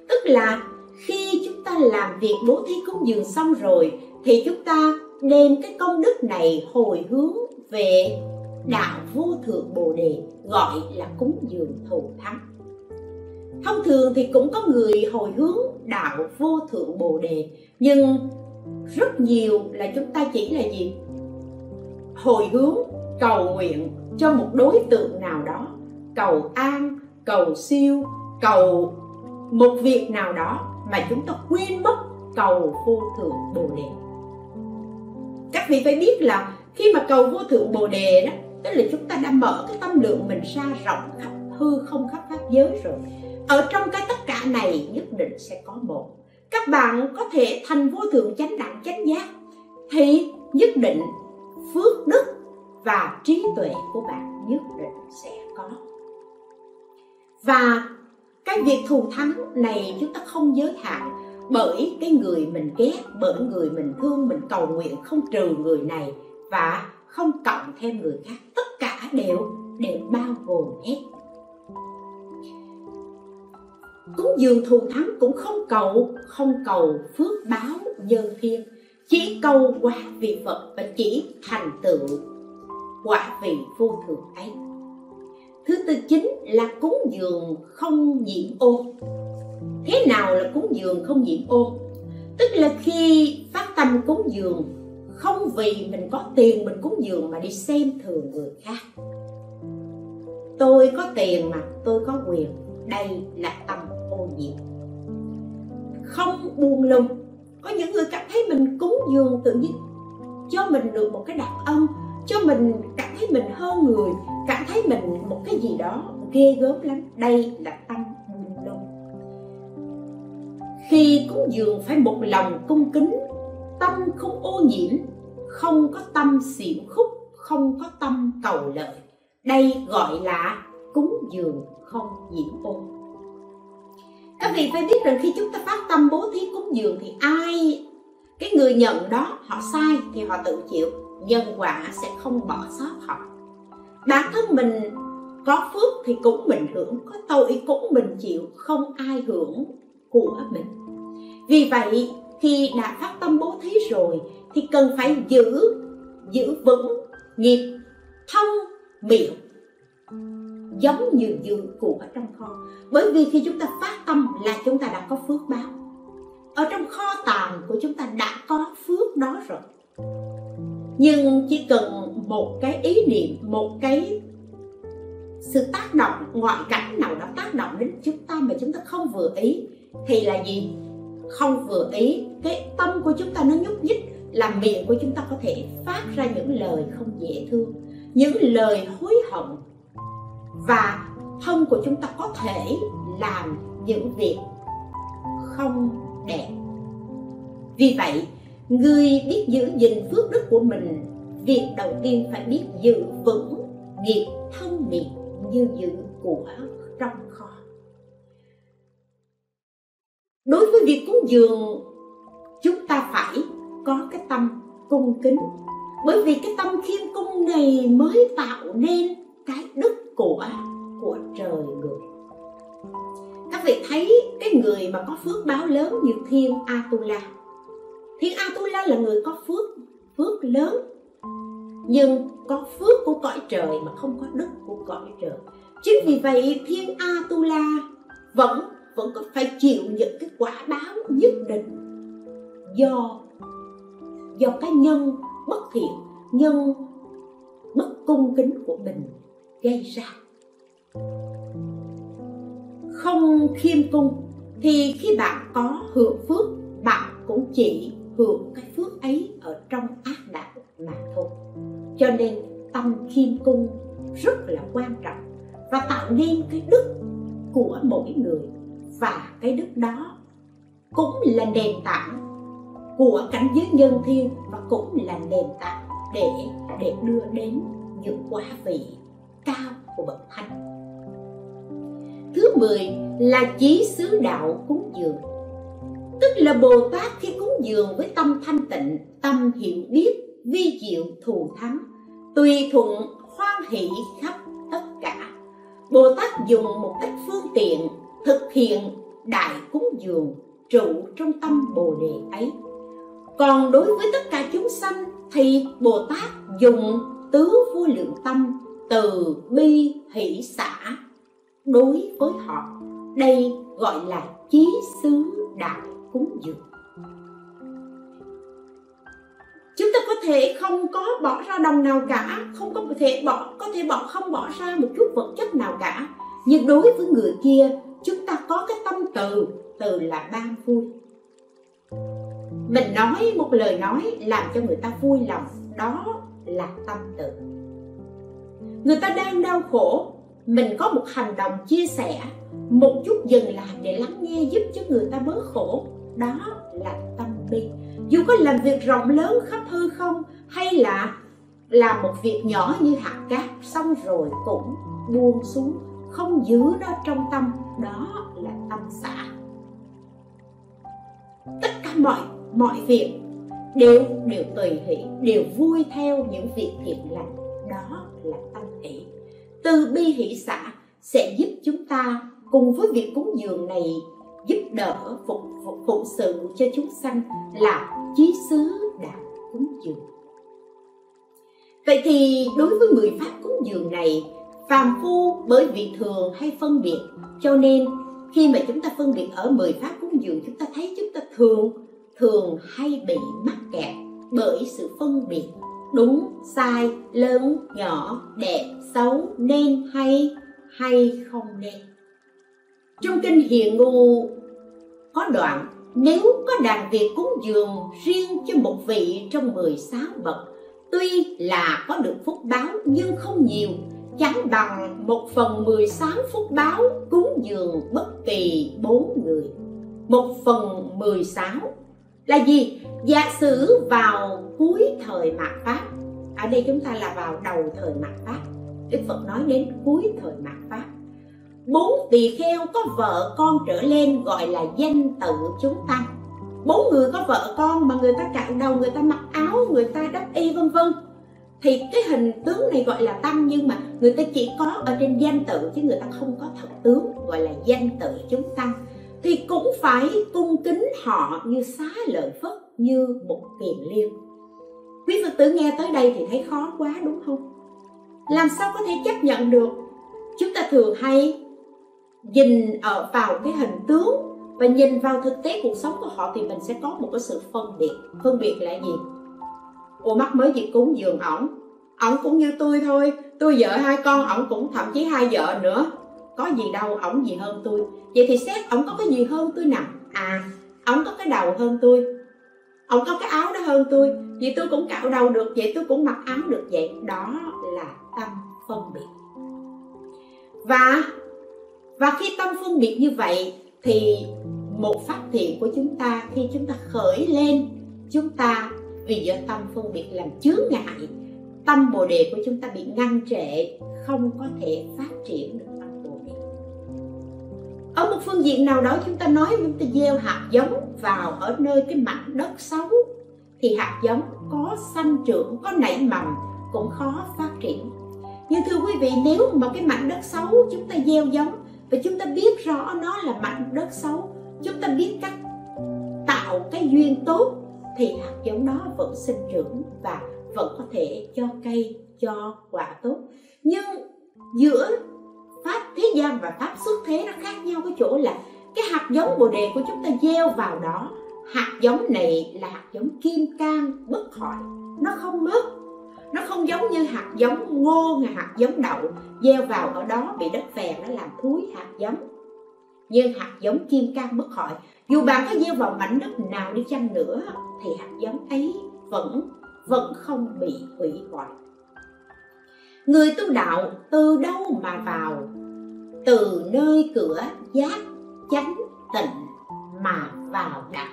Tức là khi chúng ta làm việc bố thí cúng dường xong rồi thì chúng ta đem cái công đức này hồi hướng về đạo vô thượng bồ đề, gọi là cúng dường thù thắng. Thông thường thì cũng có người hồi hướng đạo vô thượng bồ đề, nhưng rất nhiều là chúng ta chỉ là gì? Hồi hướng cầu nguyện cho một đối tượng nào đó, cầu an, cầu siêu, cầu một việc nào đó, mà chúng ta quên mất cầu vô thượng bồ đề. Các vị phải biết là khi mà cầu vô thượng bồ đề đó, tức là chúng ta đã mở cái tâm lượng mình ra rộng khắp hư không, khắp pháp giới rồi. Ở trong cái tất cả này nhất định sẽ có một. Các bạn có thể thành vô thượng chánh đẳng chánh giác thì nhất định phước đức và trí tuệ của bạn nhất định sẽ có. Và cái việc thù thắng này chúng ta không giới hạn bởi cái người mình ghét, bởi người mình thương. Mình cầu nguyện không trừ người này và không cộng thêm người khác, tất cả đều bao gồm hết. cúng dường thù thắng, cũng không cầu phước báo nhân thiên, chỉ cầu quả vị Phật và chỉ thành tựu quả vị vô thường ấy. Thứ tư chính là cúng dường không nhiễm ô. Thế nào là cúng dường không nhiễm ô? Tức là khi phát tâm cúng dường, không vì mình có tiền mình cúng dường mà đi xem thường người khác. Tôi có tiền mà, tôi có quyền. Đây là tâm ô nhiễm. Không buông lung. Có những người cảm thấy mình cúng dường tự nhiên cho mình được một cái đàn ông, cho mình cảm thấy mình hơn người, cảm thấy mình một cái gì đó ghê gớm lắm. Đây là tâm buông lung. Khi cúng dường phải một lòng cung kính, tâm không ô nhiễm, không có tâm xỉu khúc, không có tâm cầu lợi. Đây gọi là cúng dường không nhiễm ô. Các vị phải biết rằng khi chúng ta phát tâm bố thí cúng dường thì cái người nhận đó họ sai thì họ tự chịu, nhân quả sẽ không bỏ sót họ. Bản thân mình có phước thì cũng mình hưởng, có tội cũng mình chịu, không ai hưởng của mình. Vì vậy khi đã phát tâm bố thí rồi thì cần phải giữ vững nghiệp thân miệng, giống như giữ của trong kho. Bởi vì khi chúng ta phát tâm là chúng ta đã có phước báo, ở trong kho tàng của chúng ta đã có phước đó rồi. Nhưng chỉ cần một cái ý niệm, một cái sự tác động, ngoại cảnh nào đó tác động đến chúng ta mà chúng ta không vừa ý thì là gì? Không vừa ý, cái tâm của chúng ta nó nhúc nhích, làm miệng của chúng ta có thể phát ra những lời không dễ thương, những lời hối hận, và thân của chúng ta có thể làm những việc không đẹp. Vì vậy, người biết giữ gìn phước đức của mình, việc đầu tiên phải biết giữ vững nghiệp thân miệng như giữ của trong kho. Đối với việc cúng dường, chúng ta phải có cái tâm cung kính. Bởi vì cái tâm khiêm cung này mới tạo nên cái đức của trời người. Các vị thấy cái người mà có phước báo lớn như Thiên Atula. Thiên Atula là người có phước lớn, nhưng có phước của cõi trời mà không có đức của cõi trời. Chính vì vậy Thiên Atula vẫn có phải chịu những cái quả báo nhất định do cái nhân bất thiện, nhân bất cung kính của mình gây ra. Không khiêm cung thì khi bạn có hưởng phước, bạn cũng chỉ hưởng cái phước ấy ở trong ác đạo mà thôi. Cho nên tâm khiêm cung rất là quan trọng và tạo nên cái đức của mỗi người, và cái đức đó cũng là nền tảng của cảnh giới nhân thiên và cũng là nền tảng để đưa đến những quả vị cao của bậc thánh. Thứ 10 là chí xứ đạo cúng dường. Tức là Bồ Tát khi cúng dường với tâm thanh tịnh, tâm hiểu biết, vi diệu thù thắng, tùy thuận hoan hỷ khắp tất cả. Bồ Tát dùng một ít phương tiện thực hiện đại cúng dường trụ trong tâm Bồ Đề ấy. Còn đối với tất cả chúng sanh thì Bồ Tát dùng tứ vô lượng tâm, từ bi hỷ xả đối với họ. Đây gọi là chí xứ đạo cúng dường. Chúng ta có thể không có bỏ ra đồng nào cả, không có thể không bỏ ra một chút vật chất nào cả, nhưng đối với người kia chúng ta có cái tâm từ là ban vui. Mình nói một lời nói làm cho người ta vui lòng, đó là tâm từ. Người ta đang đau khổ, mình có một hành động chia sẻ, một chút dừng lại để lắng nghe giúp cho người ta bớt khổ, đó là tâm bi. Dù có làm việc rộng lớn khắp hư không hay là làm một việc nhỏ như hạt cát, xong rồi cũng buông xuống, không giữ nó trong tâm, đó là tâm xả. Tất cả mọi việc đều tùy hỷ, đều vui theo những việc thiện lành, đó là tâm hỷ. Từ bi hỷ xả sẽ giúp chúng ta Cùng với việc cúng dường này giúp đỡ phụng sự cho chúng sanh là chí xứ đạo cúng dường. Vậy thì đối với 10 pháp cúng dường này, phàm phu bởi vì thường hay phân biệt, cho nên khi mà chúng ta phân biệt ở 10 pháp cúng dường, chúng ta thấy chúng ta thường hay bị mắc kẹt bởi sự phân biệt đúng, sai, lớn, nhỏ, đẹp, xấu, nên hay không nên. Trong Kinh Hiền Ngu có đoạn, nếu có đàn việc cúng dường riêng cho một vị trong 16 bậc, tuy là có được phúc báo nhưng không nhiều, chẳng bằng 1/16 phúc báo cúng dường bất kỳ 4 người. 1/16 là gì? Giả sử vào cuối thời mạt Pháp, ở đây chúng ta là vào đầu thời mạt Pháp, Đức Phật nói đến cuối thời mạt Pháp, 4 tỳ kheo có vợ con trở lên gọi là danh tự chúng tăng. 4 người có vợ con mà người ta cạo đầu, người ta mặc áo, người ta đắp y vân vân, thì cái hình tướng này gọi là tăng, nhưng mà người ta chỉ có ở trên danh tự chứ người ta không có thật tướng, gọi là danh tự chúng tăng. Thì cũng phải cung kính họ như xá lợi Phất, như một kiền liên. Quý Phật tử nghe tới đây thì thấy khó quá đúng không? Làm sao có thể chấp nhận được? Chúng ta thường hay nhìn vào cái hình tướng và nhìn vào thực tế cuộc sống của họ thì mình sẽ có một cái sự phân biệt. Phân biệt là gì? Ủa mắc mới việc cúng dường ổng cũng như tôi thôi, tôi vợ 2 con, ổng cũng thậm chí 2 vợ nữa, có gì đâu, ổng gì hơn tôi. Vậy thì xét ổng có cái gì hơn tôi nào? À, ổng có cái đầu hơn tôi, ổng có cái áo đó hơn tôi, vậy tôi cũng cạo đầu được, vậy tôi cũng mặc áo được. Vậy đó là tâm phân biệt. Và khi tâm phân biệt như vậy thì một pháp thiện của chúng ta, khi chúng ta khởi lên, chúng ta vì do tâm phân biệt làm chướng ngại, tâm Bồ Đề của chúng ta bị ngăn trệ, không có thể phát triển được tâm Bồ Đề. Ở một phương diện nào đó chúng ta nói, chúng ta gieo hạt giống vào ở nơi cái mảnh đất xấu thì hạt giống có sanh trưởng, có nảy mầm cũng khó phát triển. Nhưng thưa quý vị, nếu mà cái mảnh đất xấu chúng ta gieo giống và chúng ta biết rõ nó là mảnh đất xấu, chúng ta biết cách tạo cái duyên tốt thì hạt giống đó vẫn sinh trưởng và vẫn có thể cho cây, cho quả tốt. Nhưng giữa pháp thế gian và pháp xuất thế nó khác nhau cái chỗ là cái hạt giống Bồ Đề của chúng ta gieo vào đó, hạt giống này là hạt giống kim cang bất hoại, nó không mất. Nó không giống như hạt giống ngô, hạt giống đậu gieo vào ở đó bị đất phèn nó làm thúi hạt giống. Nhưng hạt giống kim cang bất hoại, dù bạn có gieo vào mảnh đất nào đi chăng nữa thì hạt giống ấy vẫn không bị hủy hoại. Người tu đạo từ đâu mà vào? Từ nơi cửa giác chánh tịnh mà vào đạo.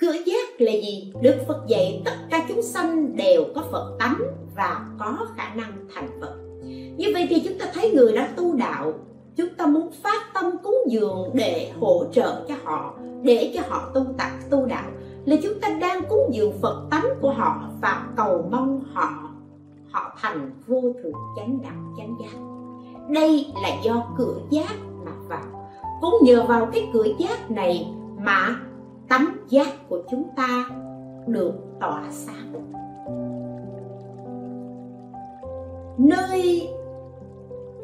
Cửa giác là gì? Đức Phật dạy tất cả chúng sanh đều có Phật tánh và có khả năng thành Phật. Như vậy thì chúng ta thấy người đã tu đạo, chúng ta muốn phát tâm cúng dường để hỗ trợ cho họ, để cho họ tu đạo, là chúng ta đang cúng dường Phật tánh của họ và cầu mong họ thành vô thượng chánh đạo chánh giác. Đây là do cửa giác mà vào. Cũng nhờ vào cái cửa giác này mà tánh giác của chúng ta được tỏa sáng. Nơi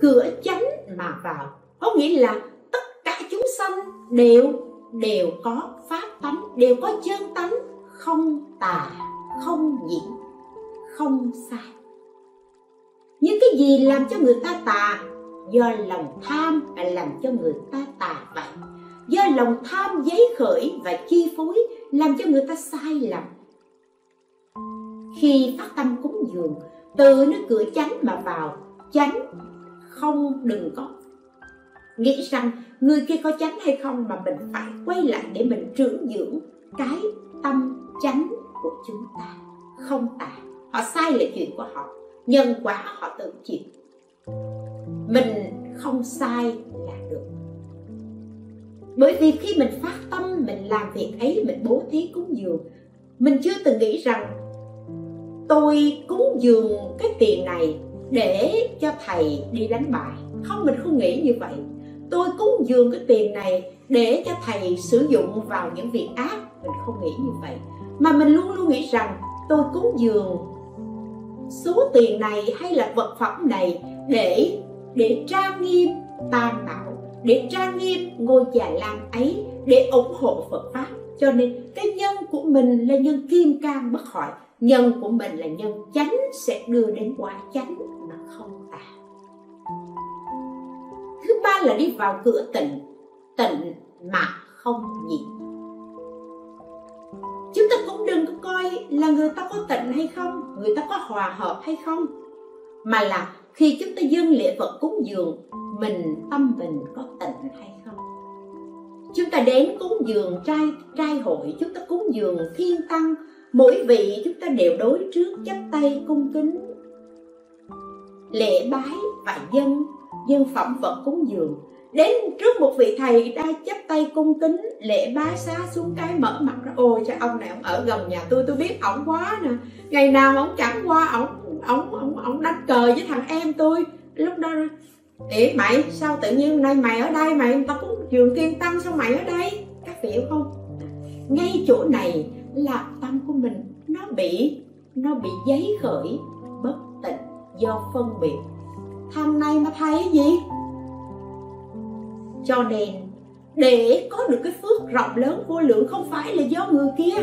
cửa chánh mà vào có nghĩa là tất cả chúng sanh đều có pháp tánh, đều có chân tánh, không tà, không nhiễm, không sai. Những cái gì làm cho người ta tà? Do lòng tham mà làm cho người ta tà vậy. Do lòng tham giấy khởi và chi phối làm cho người ta sai lầm. Khi phát tâm cúng dường, từ nơi cửa chánh mà vào, chánh không, đừng có nghĩ rằng người kia có chánh hay không, mà mình phải quay lại để mình trưởng dưỡng cái tâm chánh của chúng ta, không tà. Họ sai là chuyện của họ, nhân quả họ tự chịu. Mình không sai là được. Bởi vì khi mình phát tâm, mình làm việc ấy, mình bố thí cúng dường, mình chưa từng nghĩ rằng tôi cúng dường cái tiền này để cho thầy đi đánh bài, Không, mình không nghĩ như vậy. Tôi cúng dường cái tiền này để cho thầy sử dụng vào những việc ác. Mình không nghĩ như vậy, mà mình luôn luôn nghĩ rằng tôi cúng dường số tiền này hay là vật phẩm này để trang nghiêm Tam Bảo, để trang nghiêm ngôi Già Lam ấy, để ủng hộ Phật Pháp. Cho nên cái nhân của mình là nhân kim cang bất hoại, nhân của mình là nhân chánh sẽ đưa đến quả chánh mà không tà. Thứ ba là đi vào cửa tịnh, tịnh mà không nhiễm. Chúng ta cũng đừng có coi là người ta có tịnh hay không, người ta có hòa hợp hay không, mà là khi chúng ta dâng lễ vật cúng dường, mình tâm mình có tịnh hay không. Chúng ta đến cúng dường trai hội, chúng ta cúng dường thiên tăng, mỗi vị chúng ta đều đối trước chắp tay cung kính, lễ bái và dân phẩm vật cúng dường. Đến trước một vị thầy đã chắp tay cung kính, lễ bái xá xuống cái mở mặt ra: ôi cho ông này, ông ở gần nhà tôi biết ổng quá nè, ngày nào ổng chẳng qua ổng đánh cờ với thằng em tôi. Lúc đó để mày sao tự nhiên hôm nay mày ở đây, mày tao cũng dường thiên tăng sao mày ở đây, các vị hiểu không? Ngay chỗ này là tâm của mình nó bị giấy khởi bất tịnh do phân biệt. Thằng này mà thấy gì? Cho nên để có được cái phước rộng lớn vô lượng không phải là do người kia,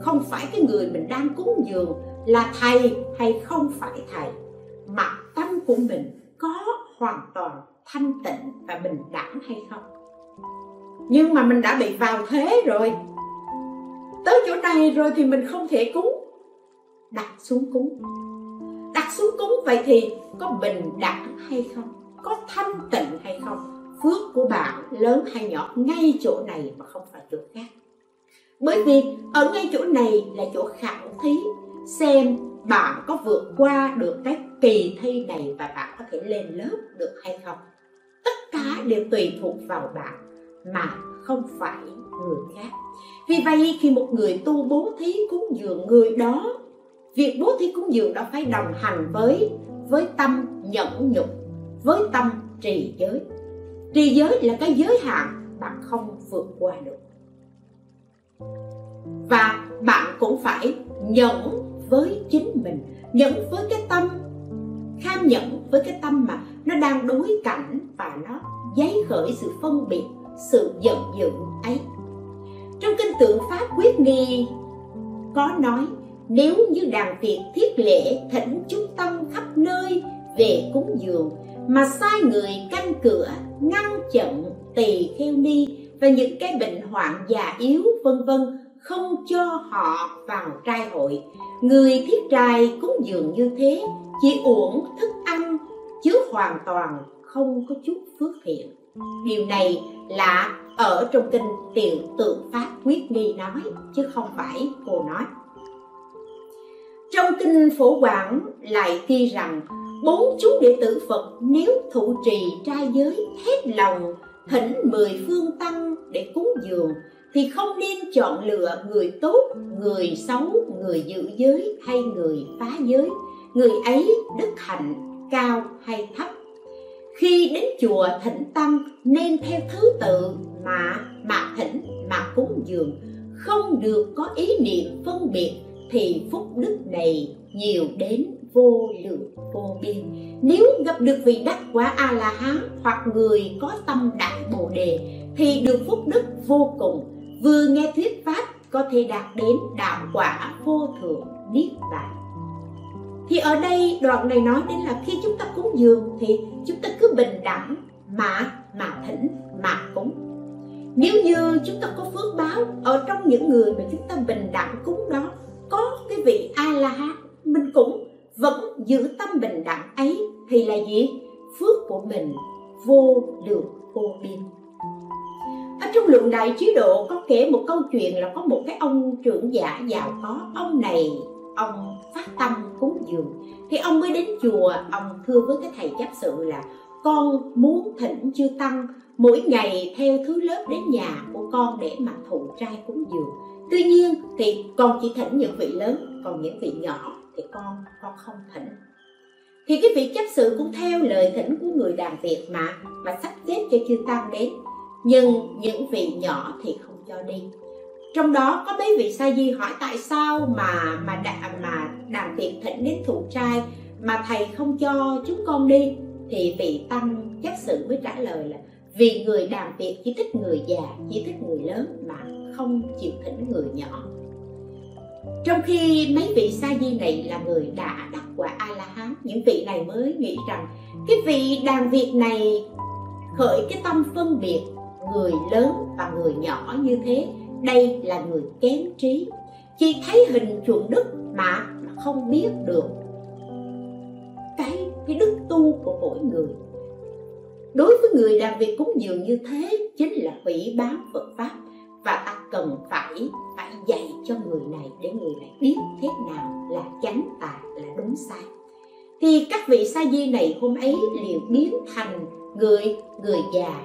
không phải cái người mình đang cúng dường là thầy hay không phải thầy, mà tâm của mình có hoàn toàn thanh tịnh và bình đẳng hay không. Nhưng mà mình đã bị vào thế rồi, tới chỗ này rồi thì mình không thể cúng, đặt xuống cúng. Vậy thì có bình đẳng hay không, có thanh tịnh hay không? Phước của bạn lớn hay nhỏ ngay chỗ này mà không phải chỗ khác. Bởi vì ở ngay chỗ này là chỗ khảo thí, xem bạn có vượt qua được cái kỳ thi này và bạn có thể lên lớp được hay không. Tất cả đều tùy thuộc vào bạn mà không phải người khác. Vì vậy khi một người tu bố thí cúng dường, người đó việc bố thí cúng dường đó phải đồng hành với tâm nhẫn nhục, với tâm trì giới. Trì giới là cái giới hạn bạn không vượt qua được. Và bạn cũng phải nhẫn với chính mình, nhẫn với cái tâm, kham nhẫn với cái tâm mà nó đang đối cảnh và nó giấy khởi sự phân biệt, sự giận dữ ấy. Trong kinh tượng Pháp quyết nghi có nói: nếu như đàn Việt thiết lễ thỉnh chúng tăng khắp nơi về cúng dường, mà sai người canh cửa ngăn chặn tỳ kheo ni và những cái bệnh hoạn già yếu vân vân, không cho họ vào trai hội, người thiết trai cúng dường như thế chỉ uổng thức ăn chứ hoàn toàn không có chút phước thiện. Điều này là ở trong kinh Tiểu Tượng Pháp Quyết Nghi nói, chứ không phải cô nói. Trong kinh Phổ Quảng lại ghi rằng: bốn chúng đệ tử Phật nếu thụ trì trai giới, hết lòng thỉnh 10 phương tăng để cúng dường, thì không nên chọn lựa người tốt, người xấu, người giữ giới hay người phá giới, người ấy đức hạnh cao hay thấp. Khi đến chùa thỉnh tăng nên theo thứ tự mà thỉnh, mà cúng dường, không được có ý niệm phân biệt, thì phúc đức này nhiều đến vô lượng vô biên. Nếu gặp được vị đắc quả A-la-hán hoặc người có tâm đại bồ đề thì được phúc đức vô cùng, vừa nghe thuyết pháp có thể đạt đến đạo quả vô thượng niết bàn. Thì ở đây đoạn này nói đến là khi chúng ta cúng dường thì chúng ta cứ bình đẳng mà thỉnh, mà cúng. Nếu như chúng ta có phước báo ở trong những người mà chúng ta bình đẳng cúng đó, có cái vị A-la-hán mình cũng vẫn giữ tâm bình đẳng ấy thì là gì? Phước của mình vô lượng vô biên. Ở trong Luận Đại Trí Độ có kể một câu chuyện là có một cái ông trưởng giả giàu có. Ông này ông phát tâm cúng dường, thì ông mới đến chùa, ông thưa với cái thầy chấp sự là: con muốn thỉnh chư tăng mỗi ngày theo thứ lớp đến nhà của con để mà thụ trai cúng dường. Tuy nhiên thì con chỉ thỉnh những vị lớn, còn những vị nhỏ thì con không thỉnh. thì cái việc chấp sự cũng theo lời thỉnh của người đàn Việt mà sắp xếp cho chư tăng đến, nhưng những vị nhỏ thì không cho đi. Trong đó có mấy vị sa di hỏi tại sao mà đàn Việt thỉnh đến thụ trai mà thầy không cho chúng con đi, thì vị tăng chấp sự mới trả lời là vì người đàn Việt chỉ thích người già, chỉ thích người lớn mà không chịu thỉnh người nhỏ. Trong khi mấy vị sa di này là người đã đắc quả A-la-hán, những vị này mới nghĩ rằng cái vị đàn Việt này khởi cái tâm phân biệt người lớn và người nhỏ như thế, đây là người kém trí, chỉ thấy hình chuộng đức mà không biết được cái đức tu của mỗi người. Đối với người đàn Việt cũng dường như thế, chính là hủy bám Phật pháp, và ta cần phải dạy cho người này để người này biết thế nào là chánh tà, là đúng sai. Thì các vị sa di này hôm ấy liền biến thành người già.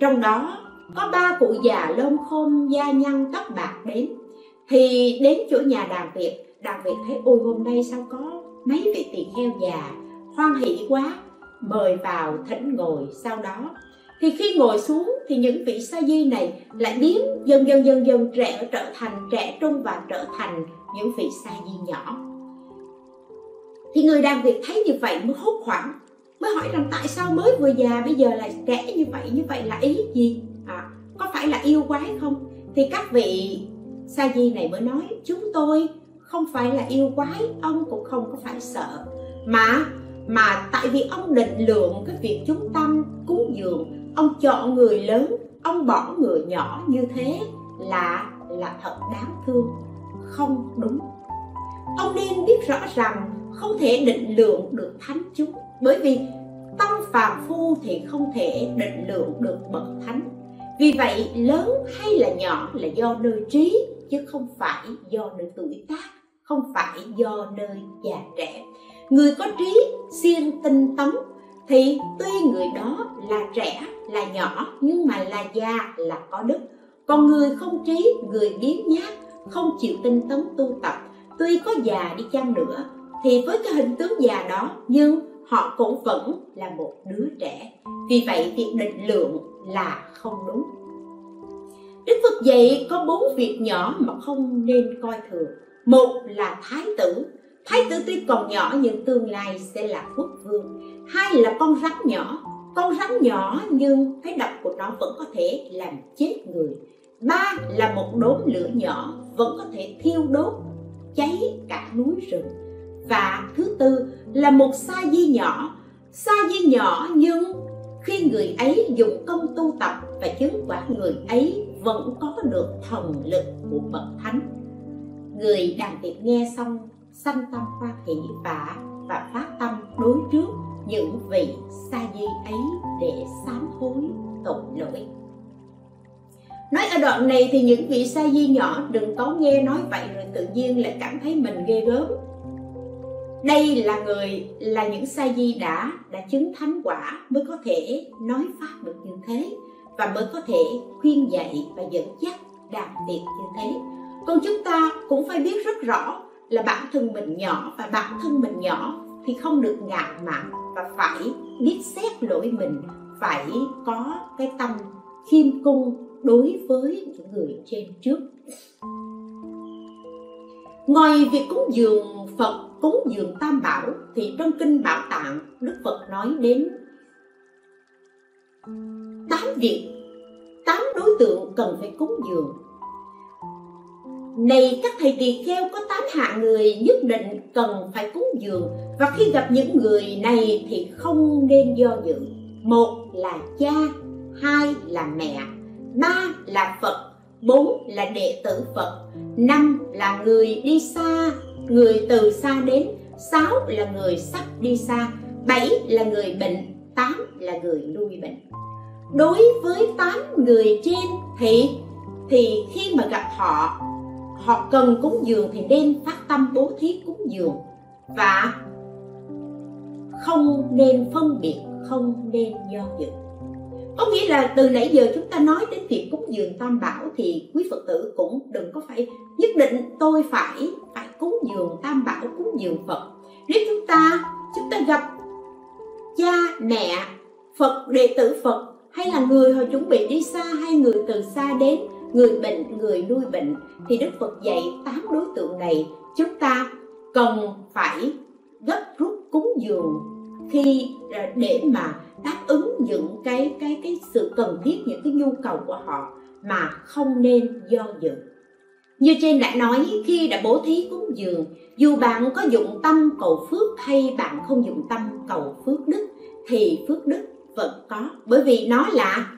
Trong đó có ba cụ già lông khom da nhăn tóc bạc đến, thì đến chỗ nhà đàn Việt. Đàn Việt thấy ôi hôm nay sao có mấy vị tỳ kheo già, hoan hỷ quá, mời vào thỉnh ngồi. Sau đó thì khi ngồi xuống thì những vị sa di này lại biến dần dần trở thành trẻ trung và trở thành những vị sa di nhỏ. Thì người đàn Việt thấy như vậy mới hốt hoảng, mới hỏi rằng tại sao mới vừa già bây giờ lại trẻ như vậy là ý gì? Có phải là yêu quái không? Thì các vị sa di này mới nói chúng tôi không phải là yêu quái, ông cũng không có phải sợ, mà tại vì ông định lượng cái việc chúng tăng cúng dường, ông chọn người lớn, ông bỏ người nhỏ như thế là thật đáng thương, không đúng. Ông nên biết rõ rằng không thể định lượng được thánh chúng, bởi vì tâm phàm phu thì không thể định lượng được bậc thánh. Vì vậy lớn hay là nhỏ là do nơi trí, chứ không phải do nơi tuổi tác, không phải do nơi già trẻ. Người có trí siêng tinh tấn thì tuy người đó là trẻ, là nhỏ, nhưng mà là già, là có đức. Còn người không trí, người biếng nhác, không chịu tinh tấn tu tập, tuy có già đi chăng nữa thì với cái hình tướng già đó nhưng họ cũng vẫn là một đứa trẻ. Vì vậy việc định lượng là không đúng. Đức Phật dạy có bốn việc nhỏ mà không nên coi thường. Một là thái tử. Thái tử tuy còn nhỏ nhưng tương lai sẽ là quốc vương. Hai là con rắn nhỏ. Con rắn nhỏ nhưng cái độc của nó vẫn có thể làm chết người. Ba là một đốm lửa nhỏ vẫn có thể thiêu đốt, cháy cả núi rừng. Và thứ tư là một sa di nhỏ. Sa di nhỏ nhưng khi người ấy dùng công tu tập và chứng quả, người ấy vẫn có được thần lực của bậc thánh. Người đàn Việt nghe xong sanh tâm hoan hỷ và phát tâm đối trước những vị sa di ấy để sám hối tội lỗi. Nói ở đoạn này thì những vị sa di nhỏ đừng có nghe nói vậy rồi tự nhiên lại cảm thấy mình ghê gớm. Đây là những sa di đã chứng thánh quả mới có thể nói pháp được như thế, và mới có thể khuyên dạy và dẫn dắt đàn Việt như thế. Còn chúng ta cũng phải biết rất rõ là bản thân mình nhỏ, và bản thân mình nhỏ thì không được ngạo mạn, và phải biết xét lỗi mình, phải có cái tâm khiêm cung đối với những người trên trước. Ngoài việc cúng dường Phật, cúng dường Tam Bảo thì trong Kinh Bảo Tạng Đức Phật nói đến 8 việc, 8 đối tượng cần phải cúng dường. Này các thầy tỳ kheo, có 8 hạng người nhất định cần phải cúng dường, và khi gặp những người này thì không nên do dự. Một là cha, hai là mẹ, ba là Phật, bốn là đệ tử Phật, năm là người đi xa, người từ xa đến, sáu là người sắp đi xa, bảy là người bệnh, tám là người nuôi bệnh. Đối với 8 người trên thì khi mà gặp họ, họ cần cúng dường thì nên phát tâm bố thí cúng dường, và không nên phân biệt, không nên do dự. Có nghĩa là từ nãy giờ chúng ta nói đến việc cúng dường Tam Bảo thì quý Phật tử cũng đừng có phải nhất định tôi phải cúng dường Tam Bảo, cúng dường Phật. Nếu chúng ta chúng ta gặp cha mẹ Phật, đệ tử Phật, hay là người họ chuẩn bị đi xa, hay người từ xa đến, người bệnh, người nuôi bệnh, thì Đức Phật dạy 8 đối tượng này chúng ta cần phải gấp rút cúng dường khi để mà đáp ứng những cái sự cần thiết, những cái nhu cầu của họ mà không nên do dự. Như trên đã nói, khi đã bố thí cúng dường, dù bạn có dụng tâm cầu phước hay bạn không dụng tâm cầu phước đức, thì phước đức vẫn có, bởi vì nó là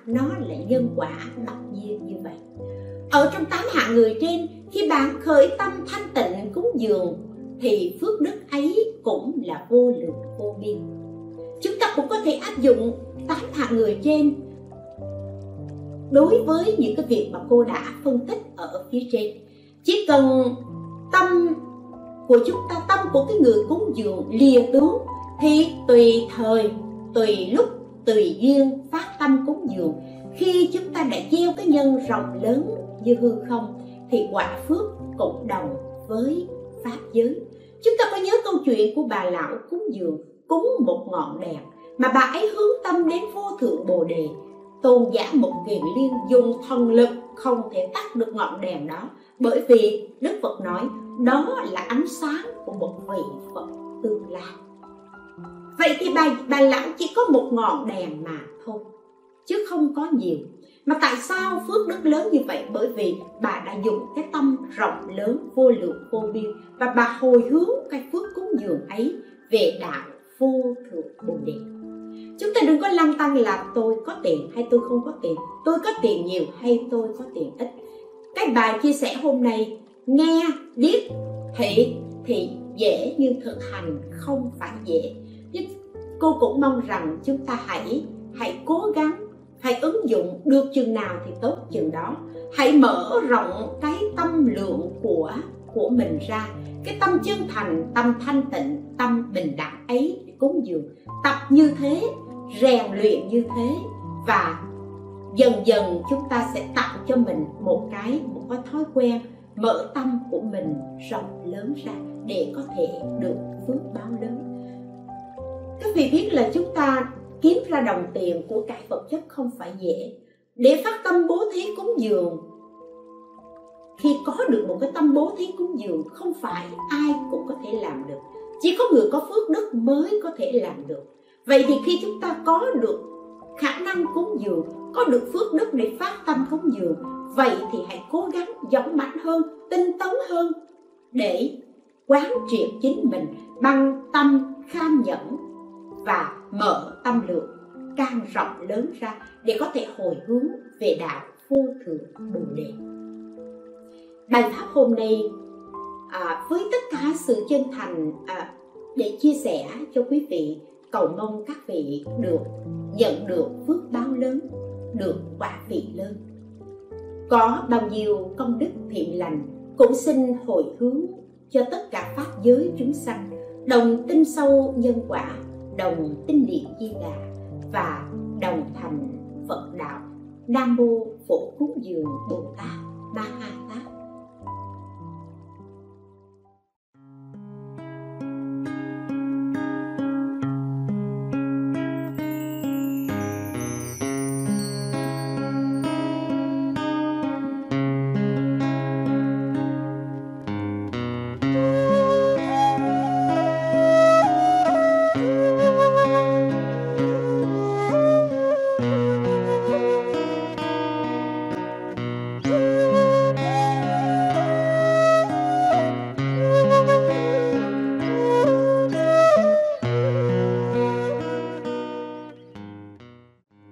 nhân quả mặc nhiên như vậy. Ở trong 8 hạng người trên, khi bạn khởi tâm thanh tịnh cúng dường thì phước đức ấy cũng là vô lượng vô biên. Chúng ta cũng có thể áp dụng 8 hạng người trên đối với những cái việc mà cô đã phân tích ở phía trên. Chỉ cần tâm của chúng ta, tâm của cái người cúng dường lìa tướng, thì tùy thời, tùy lúc, tùy duyên phát tâm cúng dường. Khi chúng ta đã gieo cái nhân rộng lớn như hư không, thì quả phước cộng đồng với pháp giới. Chúng ta có nhớ câu chuyện của bà lão cúng dường, cúng một ngọn đèn mà bà ấy hướng tâm đến vô thượng bồ đề, tôn giả một kiền liên dùng thần lực không thể tắt được ngọn đèn đó, bởi vì Đức Phật nói đó là ánh sáng của một vị Phật tương lai. Vậy thì bà lão chỉ có một ngọn đèn mà thôi, chứ không có nhiều. Mà tại sao phước đức lớn như vậy? Bởi vì bà đã dùng cái tâm rộng lớn vô lượng vô biên, và bà hồi hướng cái phước cúng dường ấy về đạo vô thượng bồ đề. Chúng ta đừng có lăng tăng là tôi có tiền hay tôi không có tiền, tôi có tiền nhiều hay tôi có tiền ít. Cái bài chia sẻ hôm nay nghe, điếc, thị thì dễ nhưng thực hành không phải dễ. Nhưng cô cũng mong rằng chúng ta hãy cố gắng, hãy ứng dụng được chừng nào thì tốt chừng đó. Hãy mở rộng cái tâm lượng của mình ra, cái tâm chân thành, tâm thanh tịnh, tâm bình đẳng ấy để cúng dường. Tập như thế, rèn luyện như thế, và dần dần chúng ta sẽ tạo cho mình một cái thói quen mở tâm của mình rộng lớn ra để có thể được phước báo lớn. Các vị biết là chúng ta kiếm ra đồng tiền của cải vật chất không phải dễ. Để phát tâm bố thí cúng dường, khi có được một cái tâm bố thí cúng dường không phải ai cũng có thể làm được, chỉ có người có phước đức mới có thể làm được. Vậy thì khi chúng ta có được khả năng cúng dường, có được phước đức để phát tâm cúng dường, vậy thì hãy cố gắng dũng mãnh hơn, tinh tấn hơn để quán triệt chính mình bằng tâm kham nhẫn và mở tâm lượng càng rộng lớn ra để có thể hồi hướng về đạo vô thượng bồ đề. Bài pháp hôm nay với tất cả sự chân thành để chia sẻ cho quý vị, cầu mong các vị được nhận được phước báo lớn, được quả vị lớn. Có bao nhiêu công đức thiện lành cũng xin hồi hướng cho tất cả pháp giới chúng sanh, đồng tin sâu nhân quả, đồng tin niệm Di Đà và đồng thành Phật đạo. Nam mô Phổ Cúng Dường Bồ Tát Ma Ha Tát.